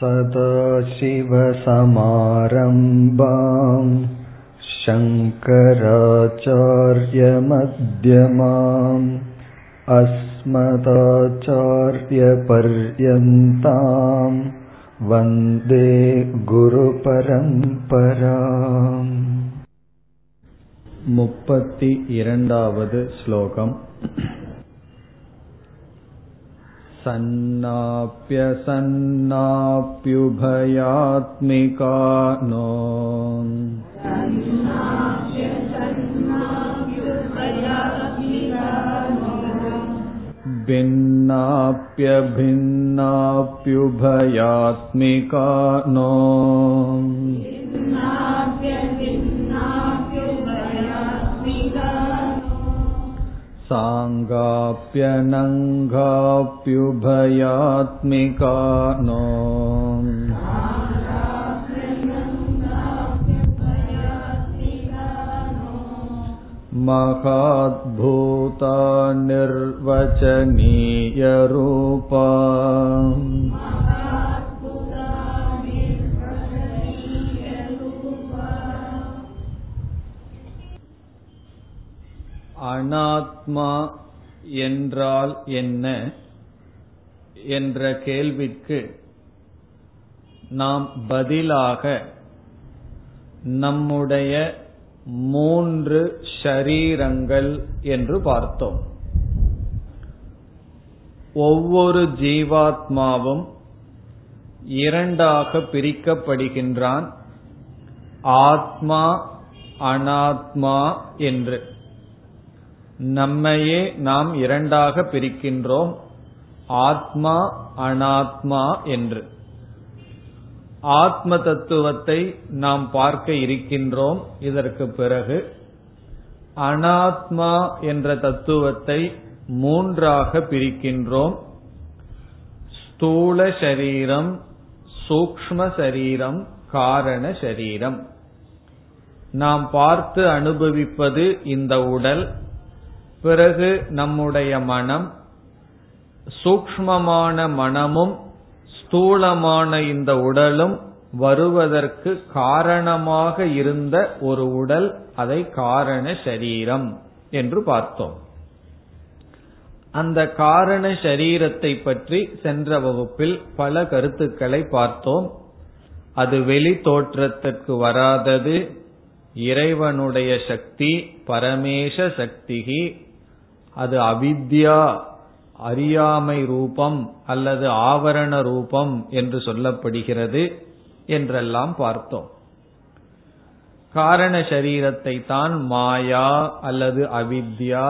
சதாசிவசமாரம்பாம் சங்கராச்சார்யமத்யமாம் அஸ்மதாச்சார்யபர்யந்தாம் வந்தே குருபரம்பராம். 32வது ஸ்லோகம். சன்னாப்யசன்னாப்யுபயாத்மிகானோ பின்னாப்யபின்னாப்யுபயாத்மிகானோ சாங்காப்யநங்காப்யுபயாத்மிகானோ மகாத்பூதாநிர்வசனீயரூபா அனாத்மா என்றால் என்ன என்ற கேள்விக்கு நாம் பதிலாக நம்முடைய 3 ஷரீரங்கள் என்று பார்த்தோம். ஒவ்வொரு ஜீவாத்மாவும் 2ஆக பிரிக்கப்படுகின்றான், ஆத்மா அனாத்மா என்று. நம்மையே நாம் 2ஆக பிரிக்கின்றோம், ஆத்மா அனாத்மா என்று. ஆத்ம தத்துவத்தை நாம் பார்க்க இருக்கின்றோம். இதற்கு பிறகு அனாத்மா என்ற தத்துவத்தை 3ஆக பிரிக்கின்றோம். ஸ்தூல சரீரம், சூக்ஷ்ம சரீரம், காரண சரீரம். நாம் பார்த்து அனுபவிப்பது இந்த உடல், பிறகு நம்முடைய மனம், சூக்ஷ்மமான மனமும் ஸ்தூலமான இந்த உடலும் வருவதற்கு காரணமாக இருந்த ஒரு உடல், அதை காரண சரீரம் என்று பார்த்தோம். அந்த காரண சரீரத்தை பற்றி சென்ற வகுப்பில் பல கருத்துக்களை பார்த்தோம். அது வெளி தோற்றத்திற்கு வராதது, இறைவனுடைய சக்தி, பரமேச சக்திகி. அது அவித்யா, அறியாமை ரூபம் அல்லது ஆவரண ரூபம் என்று சொல்லப்படுகிறது என்றெல்லாம் பார்த்தோம். காரண சரீரத்தை தான் மாயா அல்லது அவித்யா,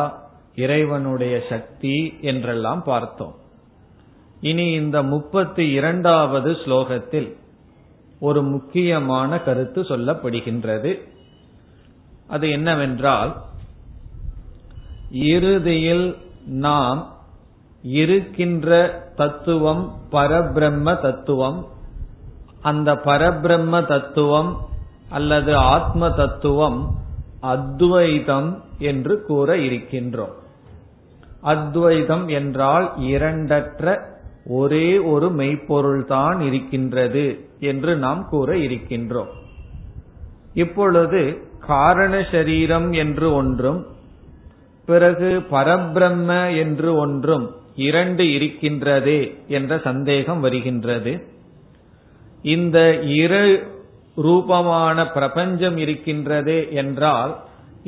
இறைவனுடைய சக்தி என்றெல்லாம் பார்த்தோம். இனி இந்த 32வது ஸ்லோகத்தில் ஒரு முக்கியமான கருத்து சொல்லப்படுகின்றது. அது என்னவென்றால், இறுதியில் நாம் இருக்கின்ற தத்துவம் பரபிரம்ம தத்துவம். அந்த பரபிரம்ம தத்துவம் அல்லது ஆத்ம தத்துவம் அத்வைதம் என்று கூற இருக்கின்றோம். அத்வைதம் என்றால் இரண்டற்ற ஒரே ஒரு மெய்ப்பொருள்தான் இருக்கின்றது என்று நாம் கூற இருக்கின்றோம். இப்பொழுது காரண சரீரம் என்று ஒன்றும் பிறகு பரபிரம்ம என்று ஒன்றும் 2 இருக்கின்றதே என்ற சந்தேகம் வருகின்றது. இந்த 2 ரூபமான பிரபஞ்சம் இருக்கின்றதே என்றால்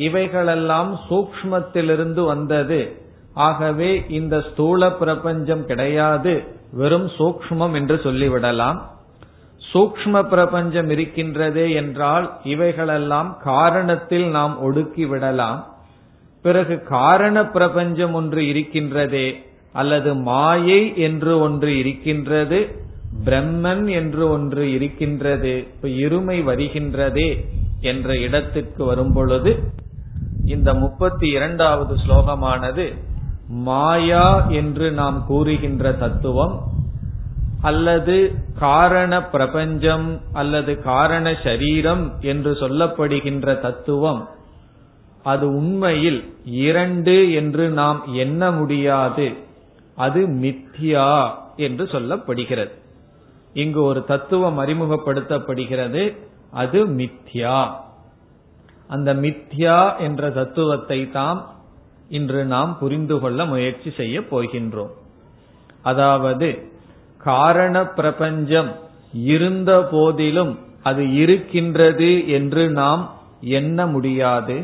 இவைகளெல்லாம் சூக்ஷ்மத்திலிருந்து வந்தது, ஆகவே இந்த ஸ்தூல பிரபஞ்சம் கிடையாது, வெறும் சூக்ஷ்மம் என்று சொல்லிவிடலாம். சூக்ஷ்ம பிரபஞ்சம் இருக்கின்றதே என்றால் இவைகளெல்லாம் காரணத்தில் நாம் ஒடுக்கி விடலாம். பிறகு காரண பிரபஞ்சம் ஒன்று இருக்கின்றதே அல்லது மாயை என்று ஒன்று இருக்கின்றது, பிரம்மன் என்று ஒன்று இருக்கின்றது, இருமை வருகின்றதே என்ற இடத்துக்கு வரும்பொழுது இந்த 32வது ஸ்லோகமானது மாயா என்று நாம் கூறுகின்ற தத்துவம் அல்லது காரண பிரபஞ்சம் அல்லது காரண சரீரம் என்று சொல்லப்படுகின்ற தத்துவம் அது உண்மையில் 2 என்று நாம் எண்ண முடியாது, அது மித்யா என்று சொல்லப்படுகிறது. இங்கு ஒரு தத்துவம் அறிமுகப்படுத்தப்படுகிறது, அது மித்யா. அந்த மித்யா என்ற தத்துவத்தை தான் இன்று நாம் புரிந்து கொள்ள முயற்சி செய்ய போகின்றோம். அதாவது காரண பிரபஞ்சம் இருந்த போதிலும் அது இருக்கின்றது என்று நாம் எண்ண முடியாது,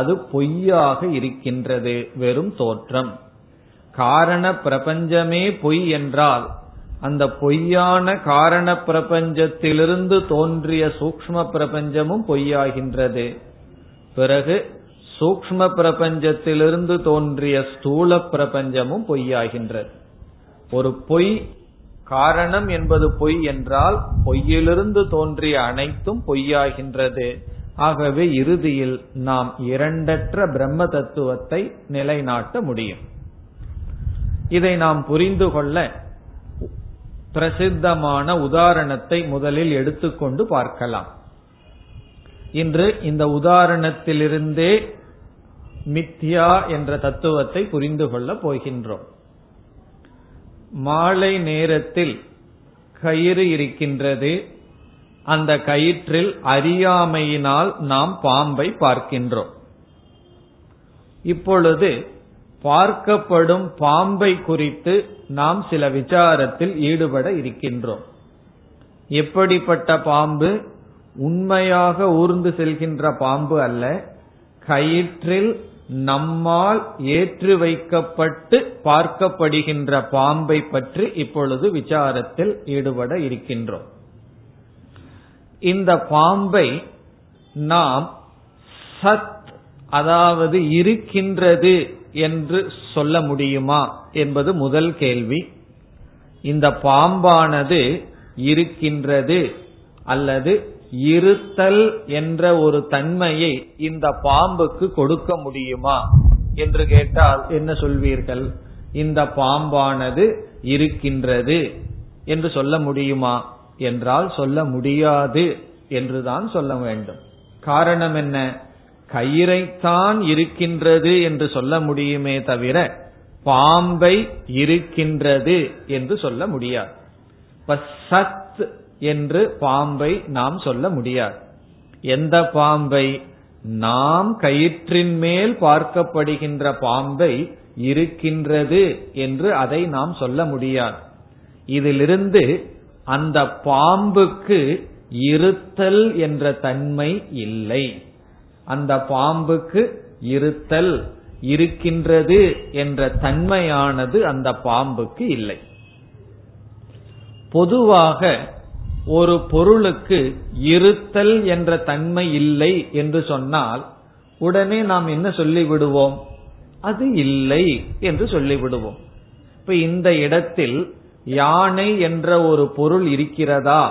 அது பொய்யாக இருக்கின்றது, வெறும் தோற்றம். காரண பிரபஞ்சமே பொய் என்றால் அந்த பொய்யான காரண பிரபஞ்சத்திலிருந்து தோன்றிய சூக்ஷ்ம பிரபஞ்சமும் பொய்யாகின்றது. பிறகு சூக்ஷ்ம பிரபஞ்சத்திலிருந்து தோன்றிய ஸ்தூல பிரபஞ்சமும் பொய்யாகின்றது. ஒரு பொய் காரணம் என்பது பொய் என்றால் பொய்யிலிருந்து தோன்றிய அனைத்தும் பொய்யாகின்றது. ஆகவே இறுதியில் நாம் இரண்டற்ற பிரம்ம தத்துவத்தை நிலைநாட்ட முடியும். இதை நாம் புரிந்து கொள்ள பிரசித்தமான உதாரணத்தை முதலில் எடுத்துக்கொண்டு பார்க்கலாம். இன்று இந்த உதாரணத்திலிருந்தே மித்யா என்ற தத்துவத்தை புரிந்து கொள்ள போகின்றோம். மாலை நேரத்தில் கயிறு இருக்கின்றது, அந்த கயிற்றில் அறியாமையினால் நாம் பாம்பை பார்க்கின்றோம். இப்பொழுது பார்க்கப்படும் பாம்பை குறித்து நாம் சில விசாரத்தில் ஈடுபட இருக்கின்றோம். எப்படிப்பட்ட பாம்பு? உண்மையாக ஊர்ந்து செல்கின்ற பாம்பு அல்ல, கயிற்றில் நம்மால் ஏற்றி வைக்கப்பட்டு பார்க்கப்படுகின்ற பாம்பை பற்றி இப்பொழுது விசாரத்தில் ஈடுபட இருக்கின்றோம். இந்த பாம்பை நாம் சத், அதாவது இருக்கின்றது என்று சொல்ல முடியுமா என்பது முதல் கேள்வி. இந்த பாம்பானது இருக்கின்றது அல்லது இருத்தல் என்ற ஒரு தன்மையை இந்த பாம்புக்கு கொடுக்க முடியுமா என்று கேட்டால் என்ன சொல்வீர்கள்? இந்த பாம்பானது இருக்கின்றது என்று சொல்ல முடியுமா என்றால் சொல்ல முடியாது என்றுதான் சொல்ல வேண்டும். காரணம் என்ன? கயிறைத்தான் இருக்கின்றது என்று சொல்ல முடியுமே தவிர பாம்பை இருக்கின்றது என்று சொல்ல முடியாது. இப்ப சத் என்று பாம்பை நாம் சொல்ல முடியாது. எந்த பாம்பை? நாம் கயிற்றின் மேல் பார்க்கப்படுகின்ற பாம்பை இருக்கின்றது என்று அதை நாம் சொல்ல முடியாது. இதிலிருந்து அந்த பாம்புக்கு இருத்தல் என்ற தன்மை இல்லை. அந்த பாம்புக்கு இருத்தல், இருக்கின்றது என்ற தன்மையானது அந்த பாம்புக்கு இல்லை. பொதுவாக ஒரு பொருளுக்கு இருத்தல் என்ற தன்மை இல்லை என்று சொன்னால் உடனே நாம் என்ன சொல்லிவிடுவோம்? அது இல்லை என்று சொல்லிவிடுவோம். இப்ப இந்த இடத்தில் யானை என்ற ஒரு பொருள் இருக்கிறதா,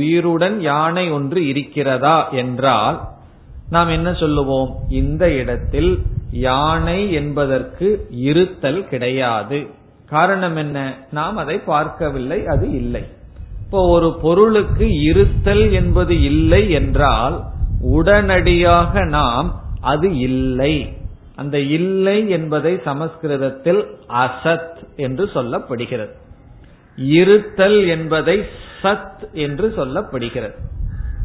உயிருடன் யானை ஒன்று இருக்கிறதா என்றால் நாம் என்ன சொல்லுவோம்? இந்த இடத்தில் யானை என்பதற்கு இருத்தல் கிடையாது. காரணம் என்ன? நாம் அதை பார்க்கவில்லை, அது இல்லை. இப்போ ஒரு பொருளுக்கு இருத்தல் என்பது இல்லை என்றால் உடனடியாக நாம் அது இல்லை, அந்த இல்லை என்பதை சமஸ்கிருதத்தில் அசத் என்று சொல்லப்படுகிறது, இருத்தல் என்பதை சத் என்று சொல்லப்படுகிறது.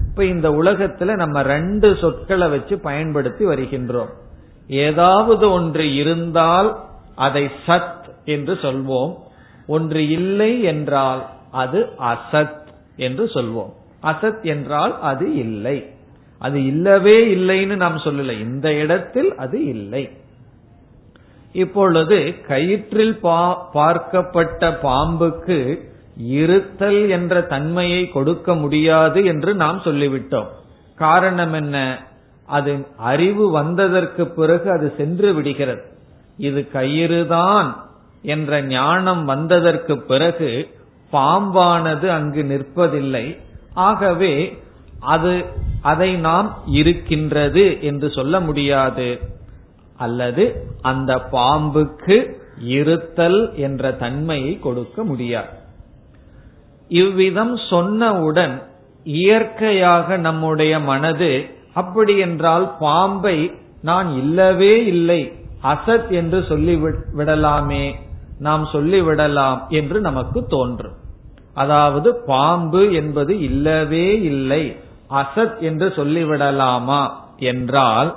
இப்ப இந்த உலகத்துல நம்ம ரெண்டு சொற்களை வச்சு பயன்படுத்தி வருகின்றோம். ஏதாவது ஒன்று இருந்தால் அதை சத் என்று சொல்வோம், ஒன்று இல்லை என்றால் அது அசத் என்று சொல்வோம். அசத் என்றால் அது இல்லை, அது இல்லவே இல்லைன்னு நாம் சொல்லல, இந்த இடத்தில் அது இல்லை. இப்பொழுது கயிற்றில் பார்க்கப்பட்ட பாம்புக்கு இருத்தல் என்ற தன்மையை கொடுக்க முடியாது என்று நாம் சொல்லிவிட்டோம். காரணம் என்ன? அது அறிவு வந்ததற்கு பிறகு அது சென்று விடுகிறது. இது கயிறுதான் என்ற ஞானம் வந்ததற்கு பிறகு பாம்பானது அங்கு நிற்பதில்லை. ஆகவே அதை நாம் இருக்கின்றது என்று சொல்ல முடியாது, அல்லது அந்த பாம்புக்கு இருத்தல் என்ற தன்மையை கொடுக்க முடியாது. இவ்விதம் சொன்னவுடன் இயற்கையாக நம்முடைய மனது அப்படி என்றால் பாம்பை நான் இல்லவே இல்லை, அசத் என்று சொல்லிவிடலாமே, நாம் சொல்லிவிடலாம் என்று நமக்கு தோன்றும். அதாவது பாம்பு என்பது இல்லவே இல்லை, அசத் என்று சொல்லிவிடலாமா என்றால்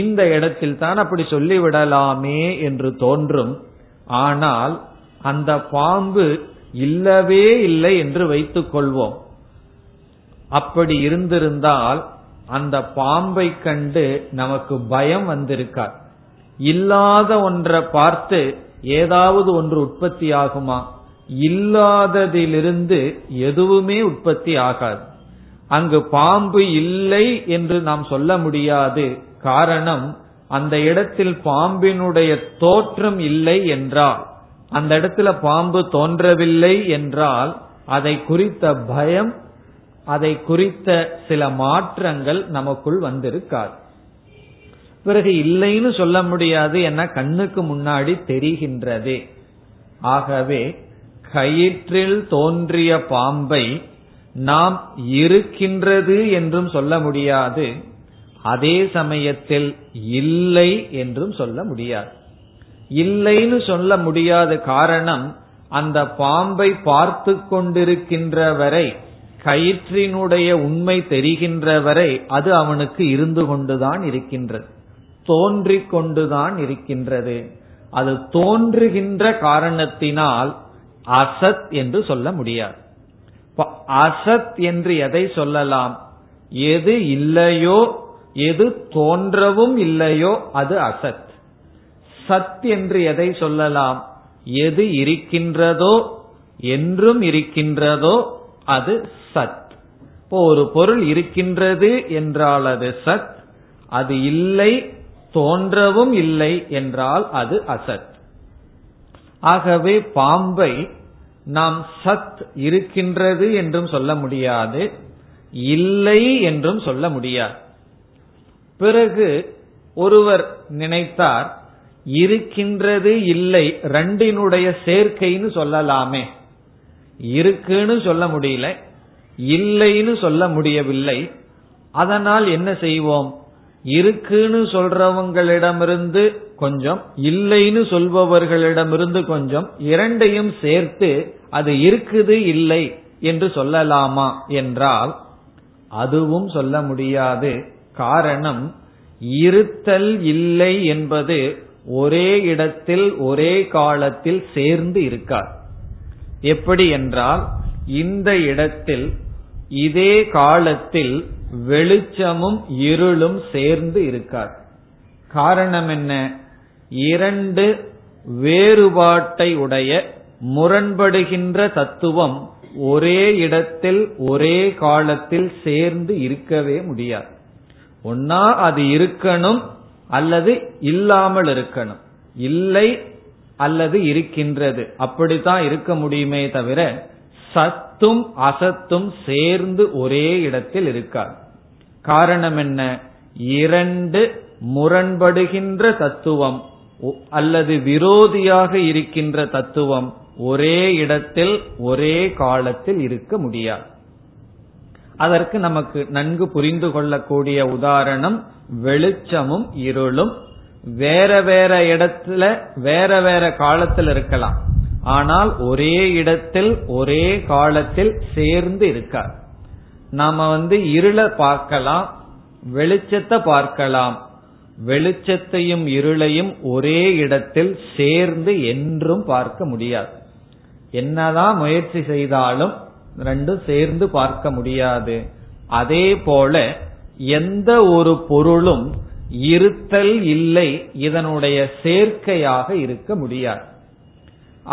இந்த இடத்தில் தான் அப்படி சொல்லிவிடலாமே என்று தோன்றும். ஆனால் அந்த பாம்பு இல்லவே இல்லை என்று வைத்துக் கொள்வோம். அப்படி இருந்திருந்தால் அந்த பாம்பை கண்டு நமக்கு பயம் வந்திருக்கார். இல்லாத ஒன்றை பார்த்து ஏதாவது ஒன்று உற்பத்தி ஆகுமா? இல்லாததிலிருந்து எதுவுமே உற்பத்தி ஆகாது. அங்கு பாம்பு இல்லை என்று நாம் சொல்ல முடியாது. காரணம், அந்த இடத்தில் பாம்பினுடைய தோற்றம் இல்லை என்றால், அந்த இடத்துல பாம்பு தோன்றவில்லை என்றால் அதை குறித்த பயம், அதை குறித்த சில மாற்றங்கள் நமக்குள் வந்திருக்காது. பிறகு இல்லைன்னு சொல்ல முடியாது, என கண்ணுக்கு முன்னாடி தெரிகின்றது. ஆகவே கயிற்றில் தோன்றிய பாம்பை நாம் இருக்கின்றது என்றும் சொல்ல முடியாது, அதே சமயத்தில் இல்லை என்றும் சொல்ல முடியாது. இல்லைன்னு சொல்ல முடியாத காரணம், அந்த பாம்பை பார்த்து கொண்டிருக்கின்ற வரை, கயிற்றினுடைய உண்மை தெரிகின்ற வரை அது அவனுக்கு இருந்து கொண்டுதான் இருக்கின்றது, தோன்றிக் கொண்டுதான் இருக்கின்றது. அது தோன்றுகின்ற காரணத்தினால் அசத் என்று சொல்ல முடியாது. அசத் என்று எதை சொல்லலாம்? எது இல்லையோ, எது தோன்றவும் இல்லையோ, அது அசத். சத் என்று எதை சொல்லலாம்? எது இருக்கின்றதோ, என்றும் இருக்கின்றதோ, அது சத். இப்போ ஒரு பொருள் இருக்கின்றது என்றால் அது சத், அது இல்லை, தோன்றவும் இல்லை என்றால் அது அசத். ஆகவே பாம்பை நாம் சத் இருக்கின்றது என்றும் சொல்ல முடியாது, இல்லை என்றும் சொல்ல முடியாது. பிறகு ஒருவர் நினைத்தார், இருக்கின்றது இல்லை ரெண்டினுடைய சேர்க்கைன்னு சொல்லலாமே. இருக்குன்னு சொல்ல முடியல, இல்லைன்னு சொல்ல முடியவில்லை, அதனால் என்ன செய்வோம்? இருக்குன்னு சொல்றவங்களிடமிருந்து கொஞ்சம், இல்லைன்னு சொல்பவர்களிடமிருந்து கொஞ்சம், இரண்டையும் சேர்த்து அது இருக்குது இல்லை என்று சொல்லலாமா என்றால் அதுவும் சொல்ல முடியாது. காரணம், இருத்தல் இல்லை என்பது ஒரே இடத்தில் ஒரே காலத்தில் சேர்ந்து இருக்காது. எப்படி என்றால், இந்த இடத்தில் இதே காலத்தில் வெளிச்சமும் இருளும் சேர்ந்து இருக்காது. காரணம் என்ன? இரண்டு வேறுபாட்டை உடைய முரண்படுகின்ற தத்துவம் ஒரே இடத்தில் ஒரே காலத்தில் சேர்ந்து இருக்கவே முடியாது. ஒன்னா அது இருக்கணும் அல்லது இல்லாமல் இருக்கணும், இல்லை அல்லது இருக்கின்றது, அப்படித்தான் இருக்க முடியுமே தவிர சத்தும் அசத்தும் சேர்ந்து ஒரே இடத்தில் இருக்காது. காரணம் என்ன? இரண்டு முரண்படுகின்ற தத்துவம் அல்லது விரோதியாக இருக்கின்ற தத்துவம் ஒரே இடத்தில் ஒரே காலத்தில் இருக்க முடியாது. அதற்கு நமக்கு நன்கு புரிந்து கொள்ளக்கூடிய உதாரணம் வெளிச்சமும் இருளும். வேற வேற இடத்துல வேற வேற காலத்தில் இருக்கலாம், ஆனால் ஒரே இடத்தில் ஒரே காலத்தில் சேர்ந்து இருக்காது. நாம இருளை பார்க்கலாம், வெளிச்சத்தை பார்க்கலாம், வெளிச்சத்தையும் இருளையும் ஒரே இடத்தில் சேர்ந்து என்றும் பார்க்க முடியாது. என்னதான் முயற்சி செய்தாலும் ரெண்டும் சேர்ந்து பார்க்க முடியாது. அதே போல எந்த ஒரு பொருளும் இருத்தல் இல்லை இதனுடைய சேர்க்கையாக இருக்க முடியாது.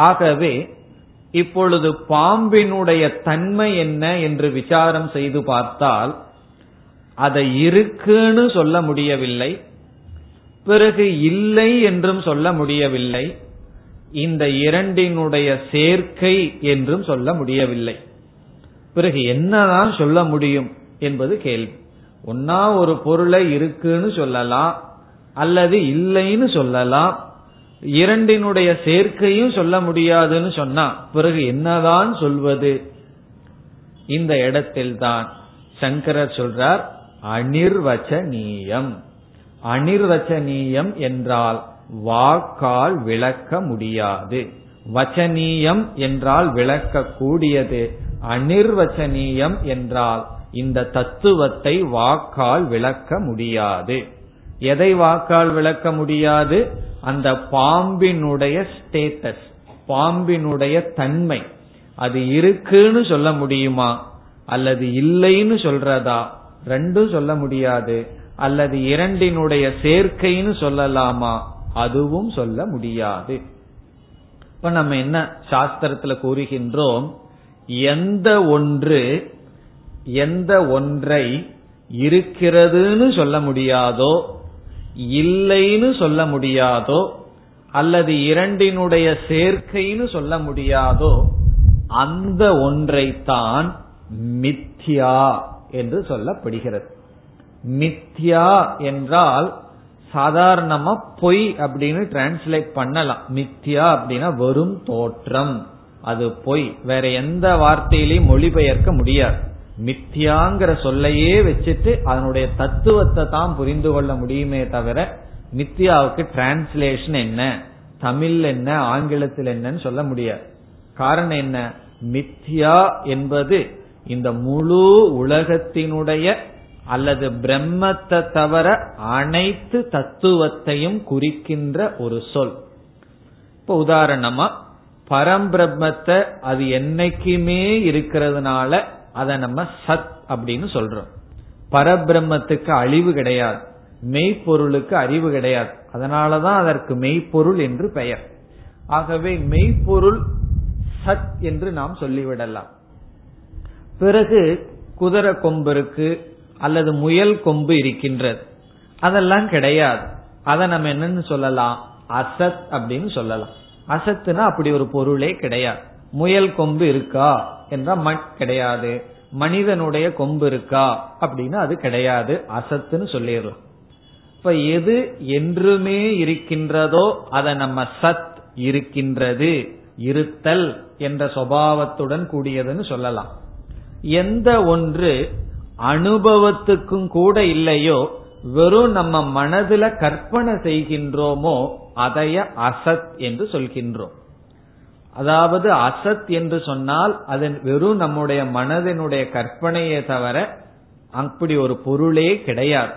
ஆகவே இப்பொழுது பாம்பினுடைய தன்மை என்ன என்று விசாரம் செய்து பார்த்தால், அதை இருக்குன்னு சொல்ல முடியவில்லை, பிறகு இல்லை என்றும் சொல்ல முடியவில்லை, இந்த இரண்டினுடைய சேர்க்கை என்றும் சொல்ல முடியவில்லை. பிறகு என்னதான் சொல்ல முடியும் என்பது கேள்வி. ஒன்னா ஒரு பொருளை இருக்குன்னு சொல்லலாம் அல்லது இல்லைன்னு சொல்லலாம், இரண்டினுடைய சேர்க்கையும் சொல்ல முடியாதுன்னு சொன்னா பிறகு என்னதான் சொல்வது? இந்த இடத்தில்தான் சங்கரர் சொல்றார் அனிர்வச்சனீயம். அனிர்வச்சனீயம் என்றால் வாக்கால் விளக்க முடியாது, வச்சனீயம் என்றால் விளக்கக்கூடியது, அனிர்வச்சனீயம் என்றால் இந்த தத்துவத்தை வாக்கால் விளக்க முடியாது. எதை வாக்கால் விளக்க முடியாது? அந்த பாம்பினுடைய ஸ்டேட்டஸ், பாம்பினுடைய தன்மை, அது இருக்குன்னு சொல்ல முடியுமா அல்லது இல்லைன்னு சொல்றதா? ரெண்டும் சொல்ல முடியாது. அல்லது இரண்டினுடைய சேர்க்கைன்னு சொல்லலாமா? அதுவும் சொல்ல முடியாது. இப்ப நம்ம என்ன சாஸ்திரத்துல கூறுகின்றோம்? எந்த ஒன்றை இருக்கிறதுன்னு சொல்ல முடியாதோ, இல்லைன்னு சொல்ல முடியாதோ, அல்லது இரண்டினுடைய சேர்க்கைன்னு சொல்ல முடியாதோ, அந்த ஒன்றைத்தான் மித்யா என்று சொல்லப்படுகிறது. மித்யா என்றால் சாதாரணமா பொய் அப்படின்னு டிரான்ஸ்லேட் பண்ணலாம். மித்யா அப்படின்னா வெறும் தோற்றம், அது பொய். வேற எந்த வார்த்தையிலையும் மொழிபெயர்க்க முடியாது. மித்யாங்கிற சொல்லையே வச்சுட்டு அதனுடைய தத்துவத்தை தான் புரிந்து கொள்ள முடியுமே தவிர மித்யாவுக்கு டிரான்ஸ்லேஷன் என்ன, தமிழ் என்ன, ஆங்கிலத்தில் என்னன்னு சொல்ல முடியாது. காரணம் என்ன? மித்யா என்பது இந்த முழு உலகத்தினுடைய அல்லது பிரம்மத்தை தவிர அனைத்து தத்துவத்தையும் குறிக்கின்ற ஒரு சொல். இப்ப உதாரணமா பரம்பிரம்மத்தை அது என்னைக்குமே இருக்கிறதுனால அதை நம்ம சத் அப்படின்னு சொல்றோம். பரபிரம்மத்துக்கு அழிவு கிடையாது, மெய்ப்பொருளுக்கு அறிவு கிடையாது, அதனாலதான் அதற்கு மெய்ப்பொருள் என்று பெயர். ஆகவே மெய்ப்பொருள் சத் என்று நாம் சொல்லிவிடலாம். பிறகு குதிரை கொம்பு இருக்கு அல்லது முயல் கொம்பு இருக்கின்றது, அதெல்லாம் கிடையாது, அதை நம்ம என்னன்னு சொல்லலாம்? அசத் அப்படின்னு சொல்லலாம். அசத்துனா அப்படி ஒரு பொருளே கிடையாது. முயல் கொம்பு இருக்கா என்றா கிடையாது, மனிதனுடைய கொம்பு இருக்கா அப்படின்னா அது கிடையாது, அசத்துன்னு சொல்லிடலாம். இப்ப எது என்றுமே இருக்கின்றதோ அதை நம்ம சத், இருக்கின்றது, இருத்தல் என்ற சுபாவத்துடன் கூடியதுன்னு சொல்லலாம். எந்த ஒன்று அனுபவத்துக்கும் கூட இல்லையோ, வெறும் நம்ம மனதுல கற்பனை செய்கின்றோமோ, அதைய அசத் என்று சொல்கின்றோம். அதாவது அசத் என்று சொன்னால் அது வெறும் நம்முடைய மனதினுடைய கற்பனையே தவிர அப்படி ஒரு பொருளே கிடையாது,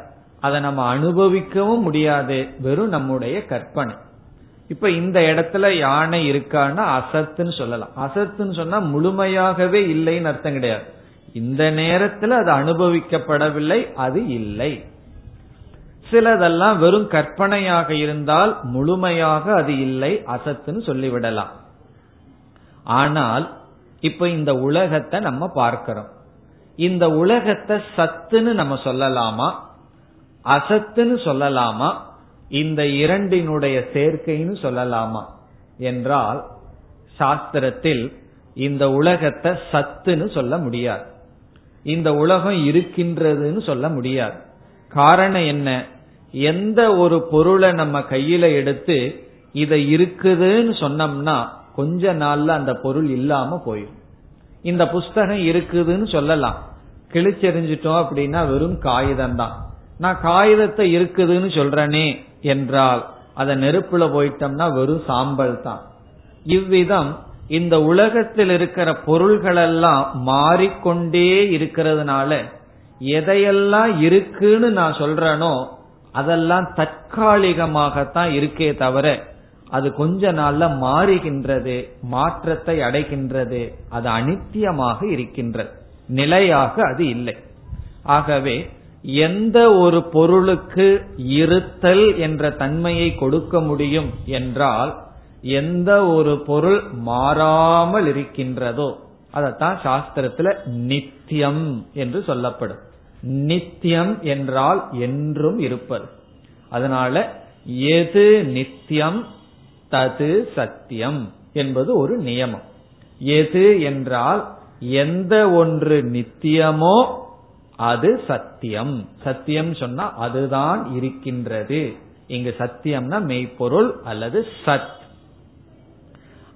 அதை நம்ம அனுபவிக்கவும் முடியாது, வெறும் நம்முடைய கற்பனை. இப்ப இந்த இடத்துல யானை இருக்கான்னா அசத்துன்னு சொல்லலாம். அசத்துன்னு சொன்னா முழுமையாகவே இல்லைன்னு அர்த்தம் கிடையாது. இந்த நேரத்துல அது அனுபவிக்கப்படவில்லை, அது இல்லை. சிலதெல்லாம் வெறும் கற்பனையாக இருந்தால் முழுமையாக அது இல்லை, அசத்துன்னு சொல்லிவிடலாம். ஆனால் இப்ப இந்த உலகத்தை நம்ம பார்க்கிறோம். இந்த உலகத்தை சத்துன்னு நம்ம சொல்லலாமா, அசத்துன்னு சொல்லலாமா, இந்த இரண்டினுடைய சேர்க்கைன்னு சொல்லலாமா என்றால், சாஸ்திரத்தில் இந்த உலகத்தை சத்துன்னு சொல்ல முடியாது, இந்த உலகம் இருக்கின்றதுன்னு சொல்ல முடியாது. காரணம் என்ன? எந்த ஒரு பொருளை நம்ம கையில எடுத்து இதை இருக்குதுன்னு சொன்னோம்னா கொஞ்ச நாள்ல அந்த பொருள் இல்லாம போயிடும். இந்த புஸ்தகம் இருக்குதுன்னு சொல்லலாம், கிழிச்செறிஞ்சிட்டோம் அப்படின்னா வெறும் காகிதம் தான். நான் காகிதத்தை இருக்குதுன்னு சொல்றேனே என்றால் அதை நெருப்புல போயிட்டோம்னா வெறும் சாம்பல் தான். இவ்விதம் இந்த உலகத்தில் இருக்கிற பொருள்கள் எல்லாம் மாறிக்கொண்டே இருக்கிறதுனால எதையெல்லாம் இருக்குன்னு நான் சொல்றேனோ அதெல்லாம் தற்காலிகமாகத்தான் இருக்கே தவிர அது கொஞ்ச நாள்ல மாறுகின்றது, மாற்றத்தை அடைகின்றது, அது அனித்தியமாக இருக்கின்றது, நிலையாக அது இல்லை. ஆகவே எந்த ஒரு பொருளுக்கு இருத்தல் என்ற தன்மையை கொடுக்க முடியும் என்றால் எந்த ஒரு பொருள் மாறாமல் இருக்கின்றதோ அதத்தான் சாஸ்திரத்துல நித்தியம் என்று சொல்லப்படும். நித்தியம் என்றால் என்றும் இருப்பது. அதனால எது நித்தியம் தது சத்தியம் என்பது ஒரு நியமம். எது என்றால் எந்த ஒன்று நித்தியமோ அது சத்தியம். சத்தியம் சொன்னா அதுதான் இருக்கின்றது. இங்கு சத்தியம்னா மெய்ப்பொருள் அல்லது சத்.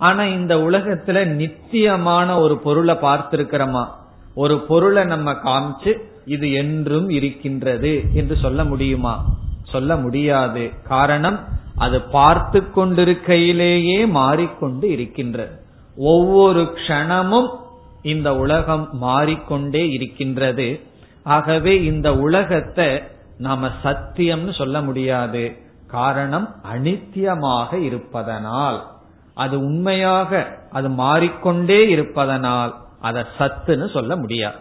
ஆனா இந்த உலகத்துல நித்தியமான ஒரு பொருளை பார்த்திருக்கிறோமா? ஒரு பொருளை நம்ம காமிச்சு இது என்றும் இருக்கின்றது என்று சொல்ல முடியுமா? சொல்ல முடியாது. காரணம் அது பார்த்து கொண்டிருக்கையிலேயே மாறிக்கொண்டு இருக்கின்றது. ஒவ்வொரு க்ஷணமும் இந்த உலகம் மாறிக்கொண்டே இருக்கின்றது. ஆகவே இந்த உலகத்தை நாம சத்தியம்னு சொல்ல முடியாது. காரணம், அனித்தியமாக இருப்பதனால், அது உண்மையாக அது மாறிக்கொண்டே இருப்பதனால் அதை சத்துன்னு சொல்ல முடியாது.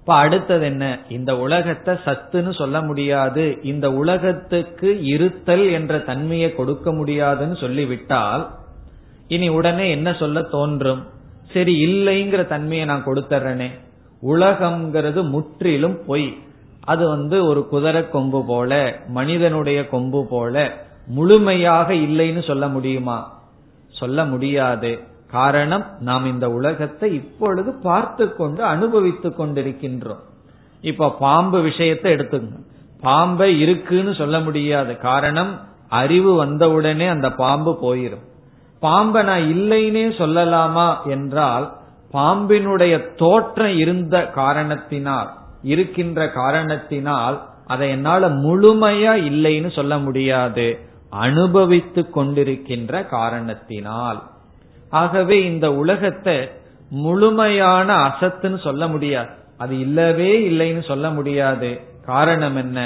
இப்ப அடுத்தது என்ன? இந்த உலகத்தை சத்துன்னு சொல்ல முடியாது, இந்த உலகத்துக்கு இருத்தல் என்ற தன்மையை கொடுக்க முடியாதுன்னு சொல்லிவிட்டால் இனி உடனே என்ன சொல்ல தோன்றும்? சரி, இல்லைங்கிற தன்மையை நான் கொடுத்துறேனே, உலகம்ங்கிறது முற்றிலும் பொய், அது ஒரு குதிரை கொம்பு போல, மனிதனுடைய கொம்பு போல முழுமையாக இல்லைன்னு சொல்ல முடியுமா? சொல்ல முடியாது. காரணம், நாம் இந்த உலகத்தை இப்பொழுது பார்த்து கொண்டு அனுபவித்து கொண்டிருக்கின்றோம். இப்ப பாம்பு விஷயத்தை எடுத்துங்க, பாம்பை இருக்குன்னு சொல்ல முடியாது. காரணம், அறிவு வந்தவுடனே அந்த பாம்பு போயிடும். பாம்பை நான் இல்லைன்னே சொல்லலாமா என்றால், பாம்பினுடைய தோற்றம் இருந்த காரணத்தினால், இருக்கின்ற காரணத்தினால் அதை என்னால முழுமையா இல்லைன்னு சொல்ல முடியாது, அனுபவித்து கொண்டிருக்கின்ற காரணத்தினால். ஆகவே இந்த உலகத்தை முழுமையான அசத்துன்னு சொல்ல முடியாது, அது இல்லவே இல்லைன்னு சொல்ல முடியாது. காரணம் என்ன?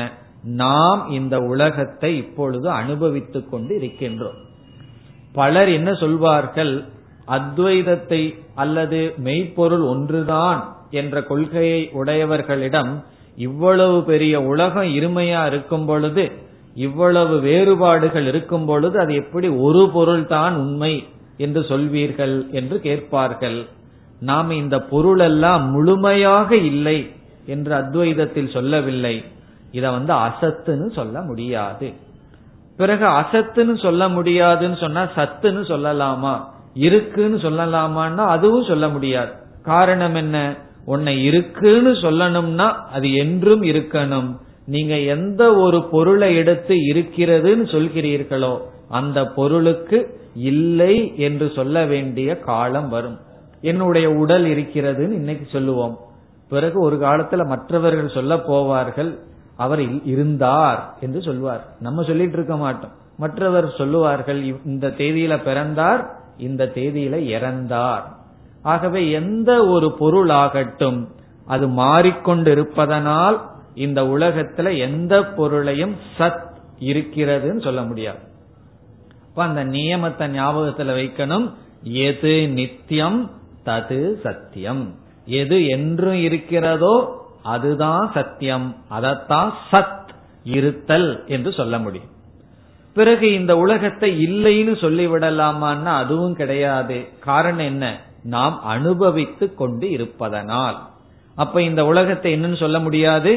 நாம் இந்த உலகத்தை இப்பொழுது அனுபவித்து கொண்டு இருக்கின்றோம். பலர் என்ன சொல்வார்கள், அத்வைதத்தை அல்லது மெய்ப்பொருள் ஒன்றுதான் என்ற கொள்கையை உடையவர்களிடம் இவ்வளவு பெரிய உலகம் இருமையா இருக்கும் பொழுது, இவ்வளவு வேறுபாடுகள் இருக்கும் பொழுது அது எப்படி ஒரு பொருள்தான் உண்மை என்று சொல்வீர்கள் என்று கேட்பார்கள். நாம் இந்த பொருள் எல்லாம் முழுமையாக இல்லை என்று அத்வைதத்தில் சொல்லவில்லை, இத அசத்துன்னு சொல்ல முடியாது. பிறகு அசத்துன்னு சொல்ல முடியாதுன்னு சொன்னா சத்துன்னு சொல்லலாமா, இருக்குன்னு சொல்லலாமான்னா அதுவும் சொல்ல முடியாது. காரணம் என்ன? உன்னை இருக்குன்னு சொல்லணும்னா அது என்றும் இருக்கணும். நீங்க எந்த ஒரு பொருளை எடுத்து இருக்கிறதுன்னு சொல்கிறீர்களோ அந்த பொருளுக்கு இல்லை என்று சொல்ல வேண்டிய காலம் வரும். என்னுடைய உடல் இருக்கிறதுன்னு இன்னைக்கு சொல்லுவோம், பிறகு ஒரு காலத்துல மற்றவர்கள் சொல்ல போவார்கள் அவர் இருந்தார் என்று சொல்வார். நம்ம சொல்லிட்டு இருக்க மாட்டோம், மற்றவர் சொல்லுவார்கள் இந்த தேதியில பிறந்தார், இந்த தேதியில இறந்தார். ஆகவே எந்த ஒரு பொருளாகட்டும் அது மாறிக்கொண்டிருப்பதனால் இந்த உலகத்துல எந்த பொருளையும் சத் இருக்கிறதுன்னு சொல்ல முடியாது. அந்த நியமத்தை ஞாபகத்துல வைக்கணும். எது நித்தியம் தது சத்தியம், எது என்றும் இருக்கிறதோ அதுதான் சத்தியம், அதத்தான் சத் இருத்தல் என்று சொல்ல முடியும். பிறகு இந்த உலகத்தை இல்லைன்னு சொல்லிவிடலாமான்னா அதுவும் கிடையாது. காரணம் என்ன? நாம் அனுபவித்து கொண்டு இருப்பதனால். அப்ப இந்த உலகத்தை என்னன்னு சொல்ல முடியாது,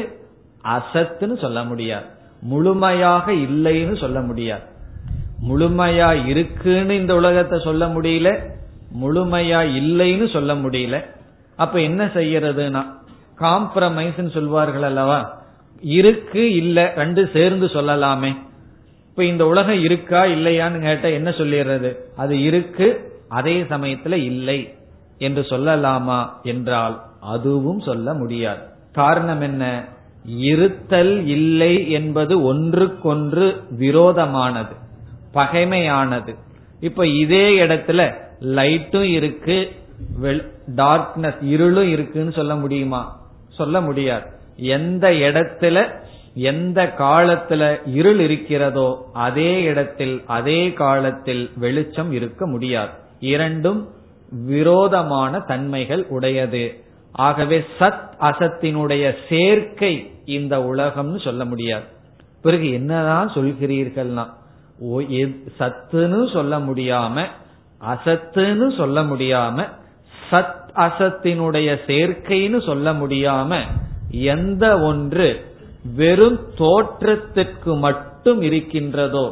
அசத்துன்னு சொல்ல முடியாது, முழுமையாக இல்லைன்னு சொல்ல முடியாது. முழுமையா இருக்குன்னு இந்த உலகத்தை சொல்ல முடியல, முழுமையா இல்லைன்னு சொல்ல முடியல. அப்ப என்ன செய்யறதுன்னா காம்ப்ரமைஸ் சொல்வார்கள் அல்லவா, இருக்கு இல்ல ரெண்டு சேர்ந்து சொல்லலாமே. இப்ப இந்த உலகம் இருக்கா இல்லையான்னு கேட்ட என்ன சொல்லிடுறது? அது இருக்கு, அதே சமயத்துல இல்லை என்று சொல்லலாமா என்றால் அதுவும் சொல்ல முடியாது. காரணம் என்ன? இருத்தல் இல்லை என்பது ஒன்றுக்கொன்று விரோதமானது, பகைமையானது. இப்ப இதே இடத்துல லைட்டும் இருக்கு, டார்க்னஸ் இருளும் இருக்குன்னு சொல்ல முடியுமா? சொல்ல முடியாது. எந்த இடத்துல எந்த காலத்துல இருள் இருக்கிறதோ அதே இடத்தில் அதே காலத்தில் வெளிச்சம் இருக்க முடியாது. இரண்டும் விரோதமான தன்மைகள் உடையது. ஆகவே சத் அசத்தினுடைய சேர்க்கை இந்த உலகம்னு சொல்ல முடியாது. பிறகு என்னதான் சொல்கிறீர்கள்னா சத்துன்னு சொல்ல முடியாம அசத்துன்னு சொல்ல முடியாம சத் அசத்தினுடைய சேர்க்கைன்னு சொல்ல முடியாம எந்த ஒன்று வெறும் தோற்றத்திற்கு மட்டும் இருக்கின்றதோ,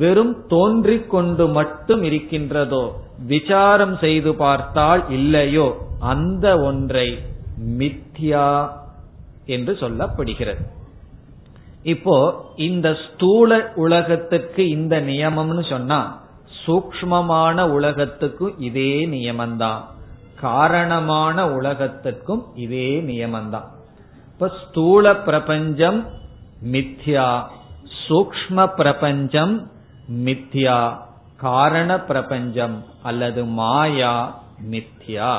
வெறும் தோன்றிக் கொண்டு மட்டும் இருக்கின்றதோ, விசாரம் செய்து பார்த்தால் இல்லையோ, அந்த ஒன்றை மித்யா என்று சொல்லப்படுகிறது. இப்போ இந்த ஸ்தூல உலகத்துக்கு இந்த நியமம்னு சொன்னா சூக்ஷ்மமான உலகத்துக்கும் இதே நியமந்தான், காரணமான உலகத்துக்கும் இதே நியமந்தான். இப்ப ஸ்தூல பிரபஞ்சம் மித்யா, சூக்ஷ்ம பிரபஞ்சம் மித்யா, காரண பிரபஞ்சம் அல்லது மாயா மித்யா.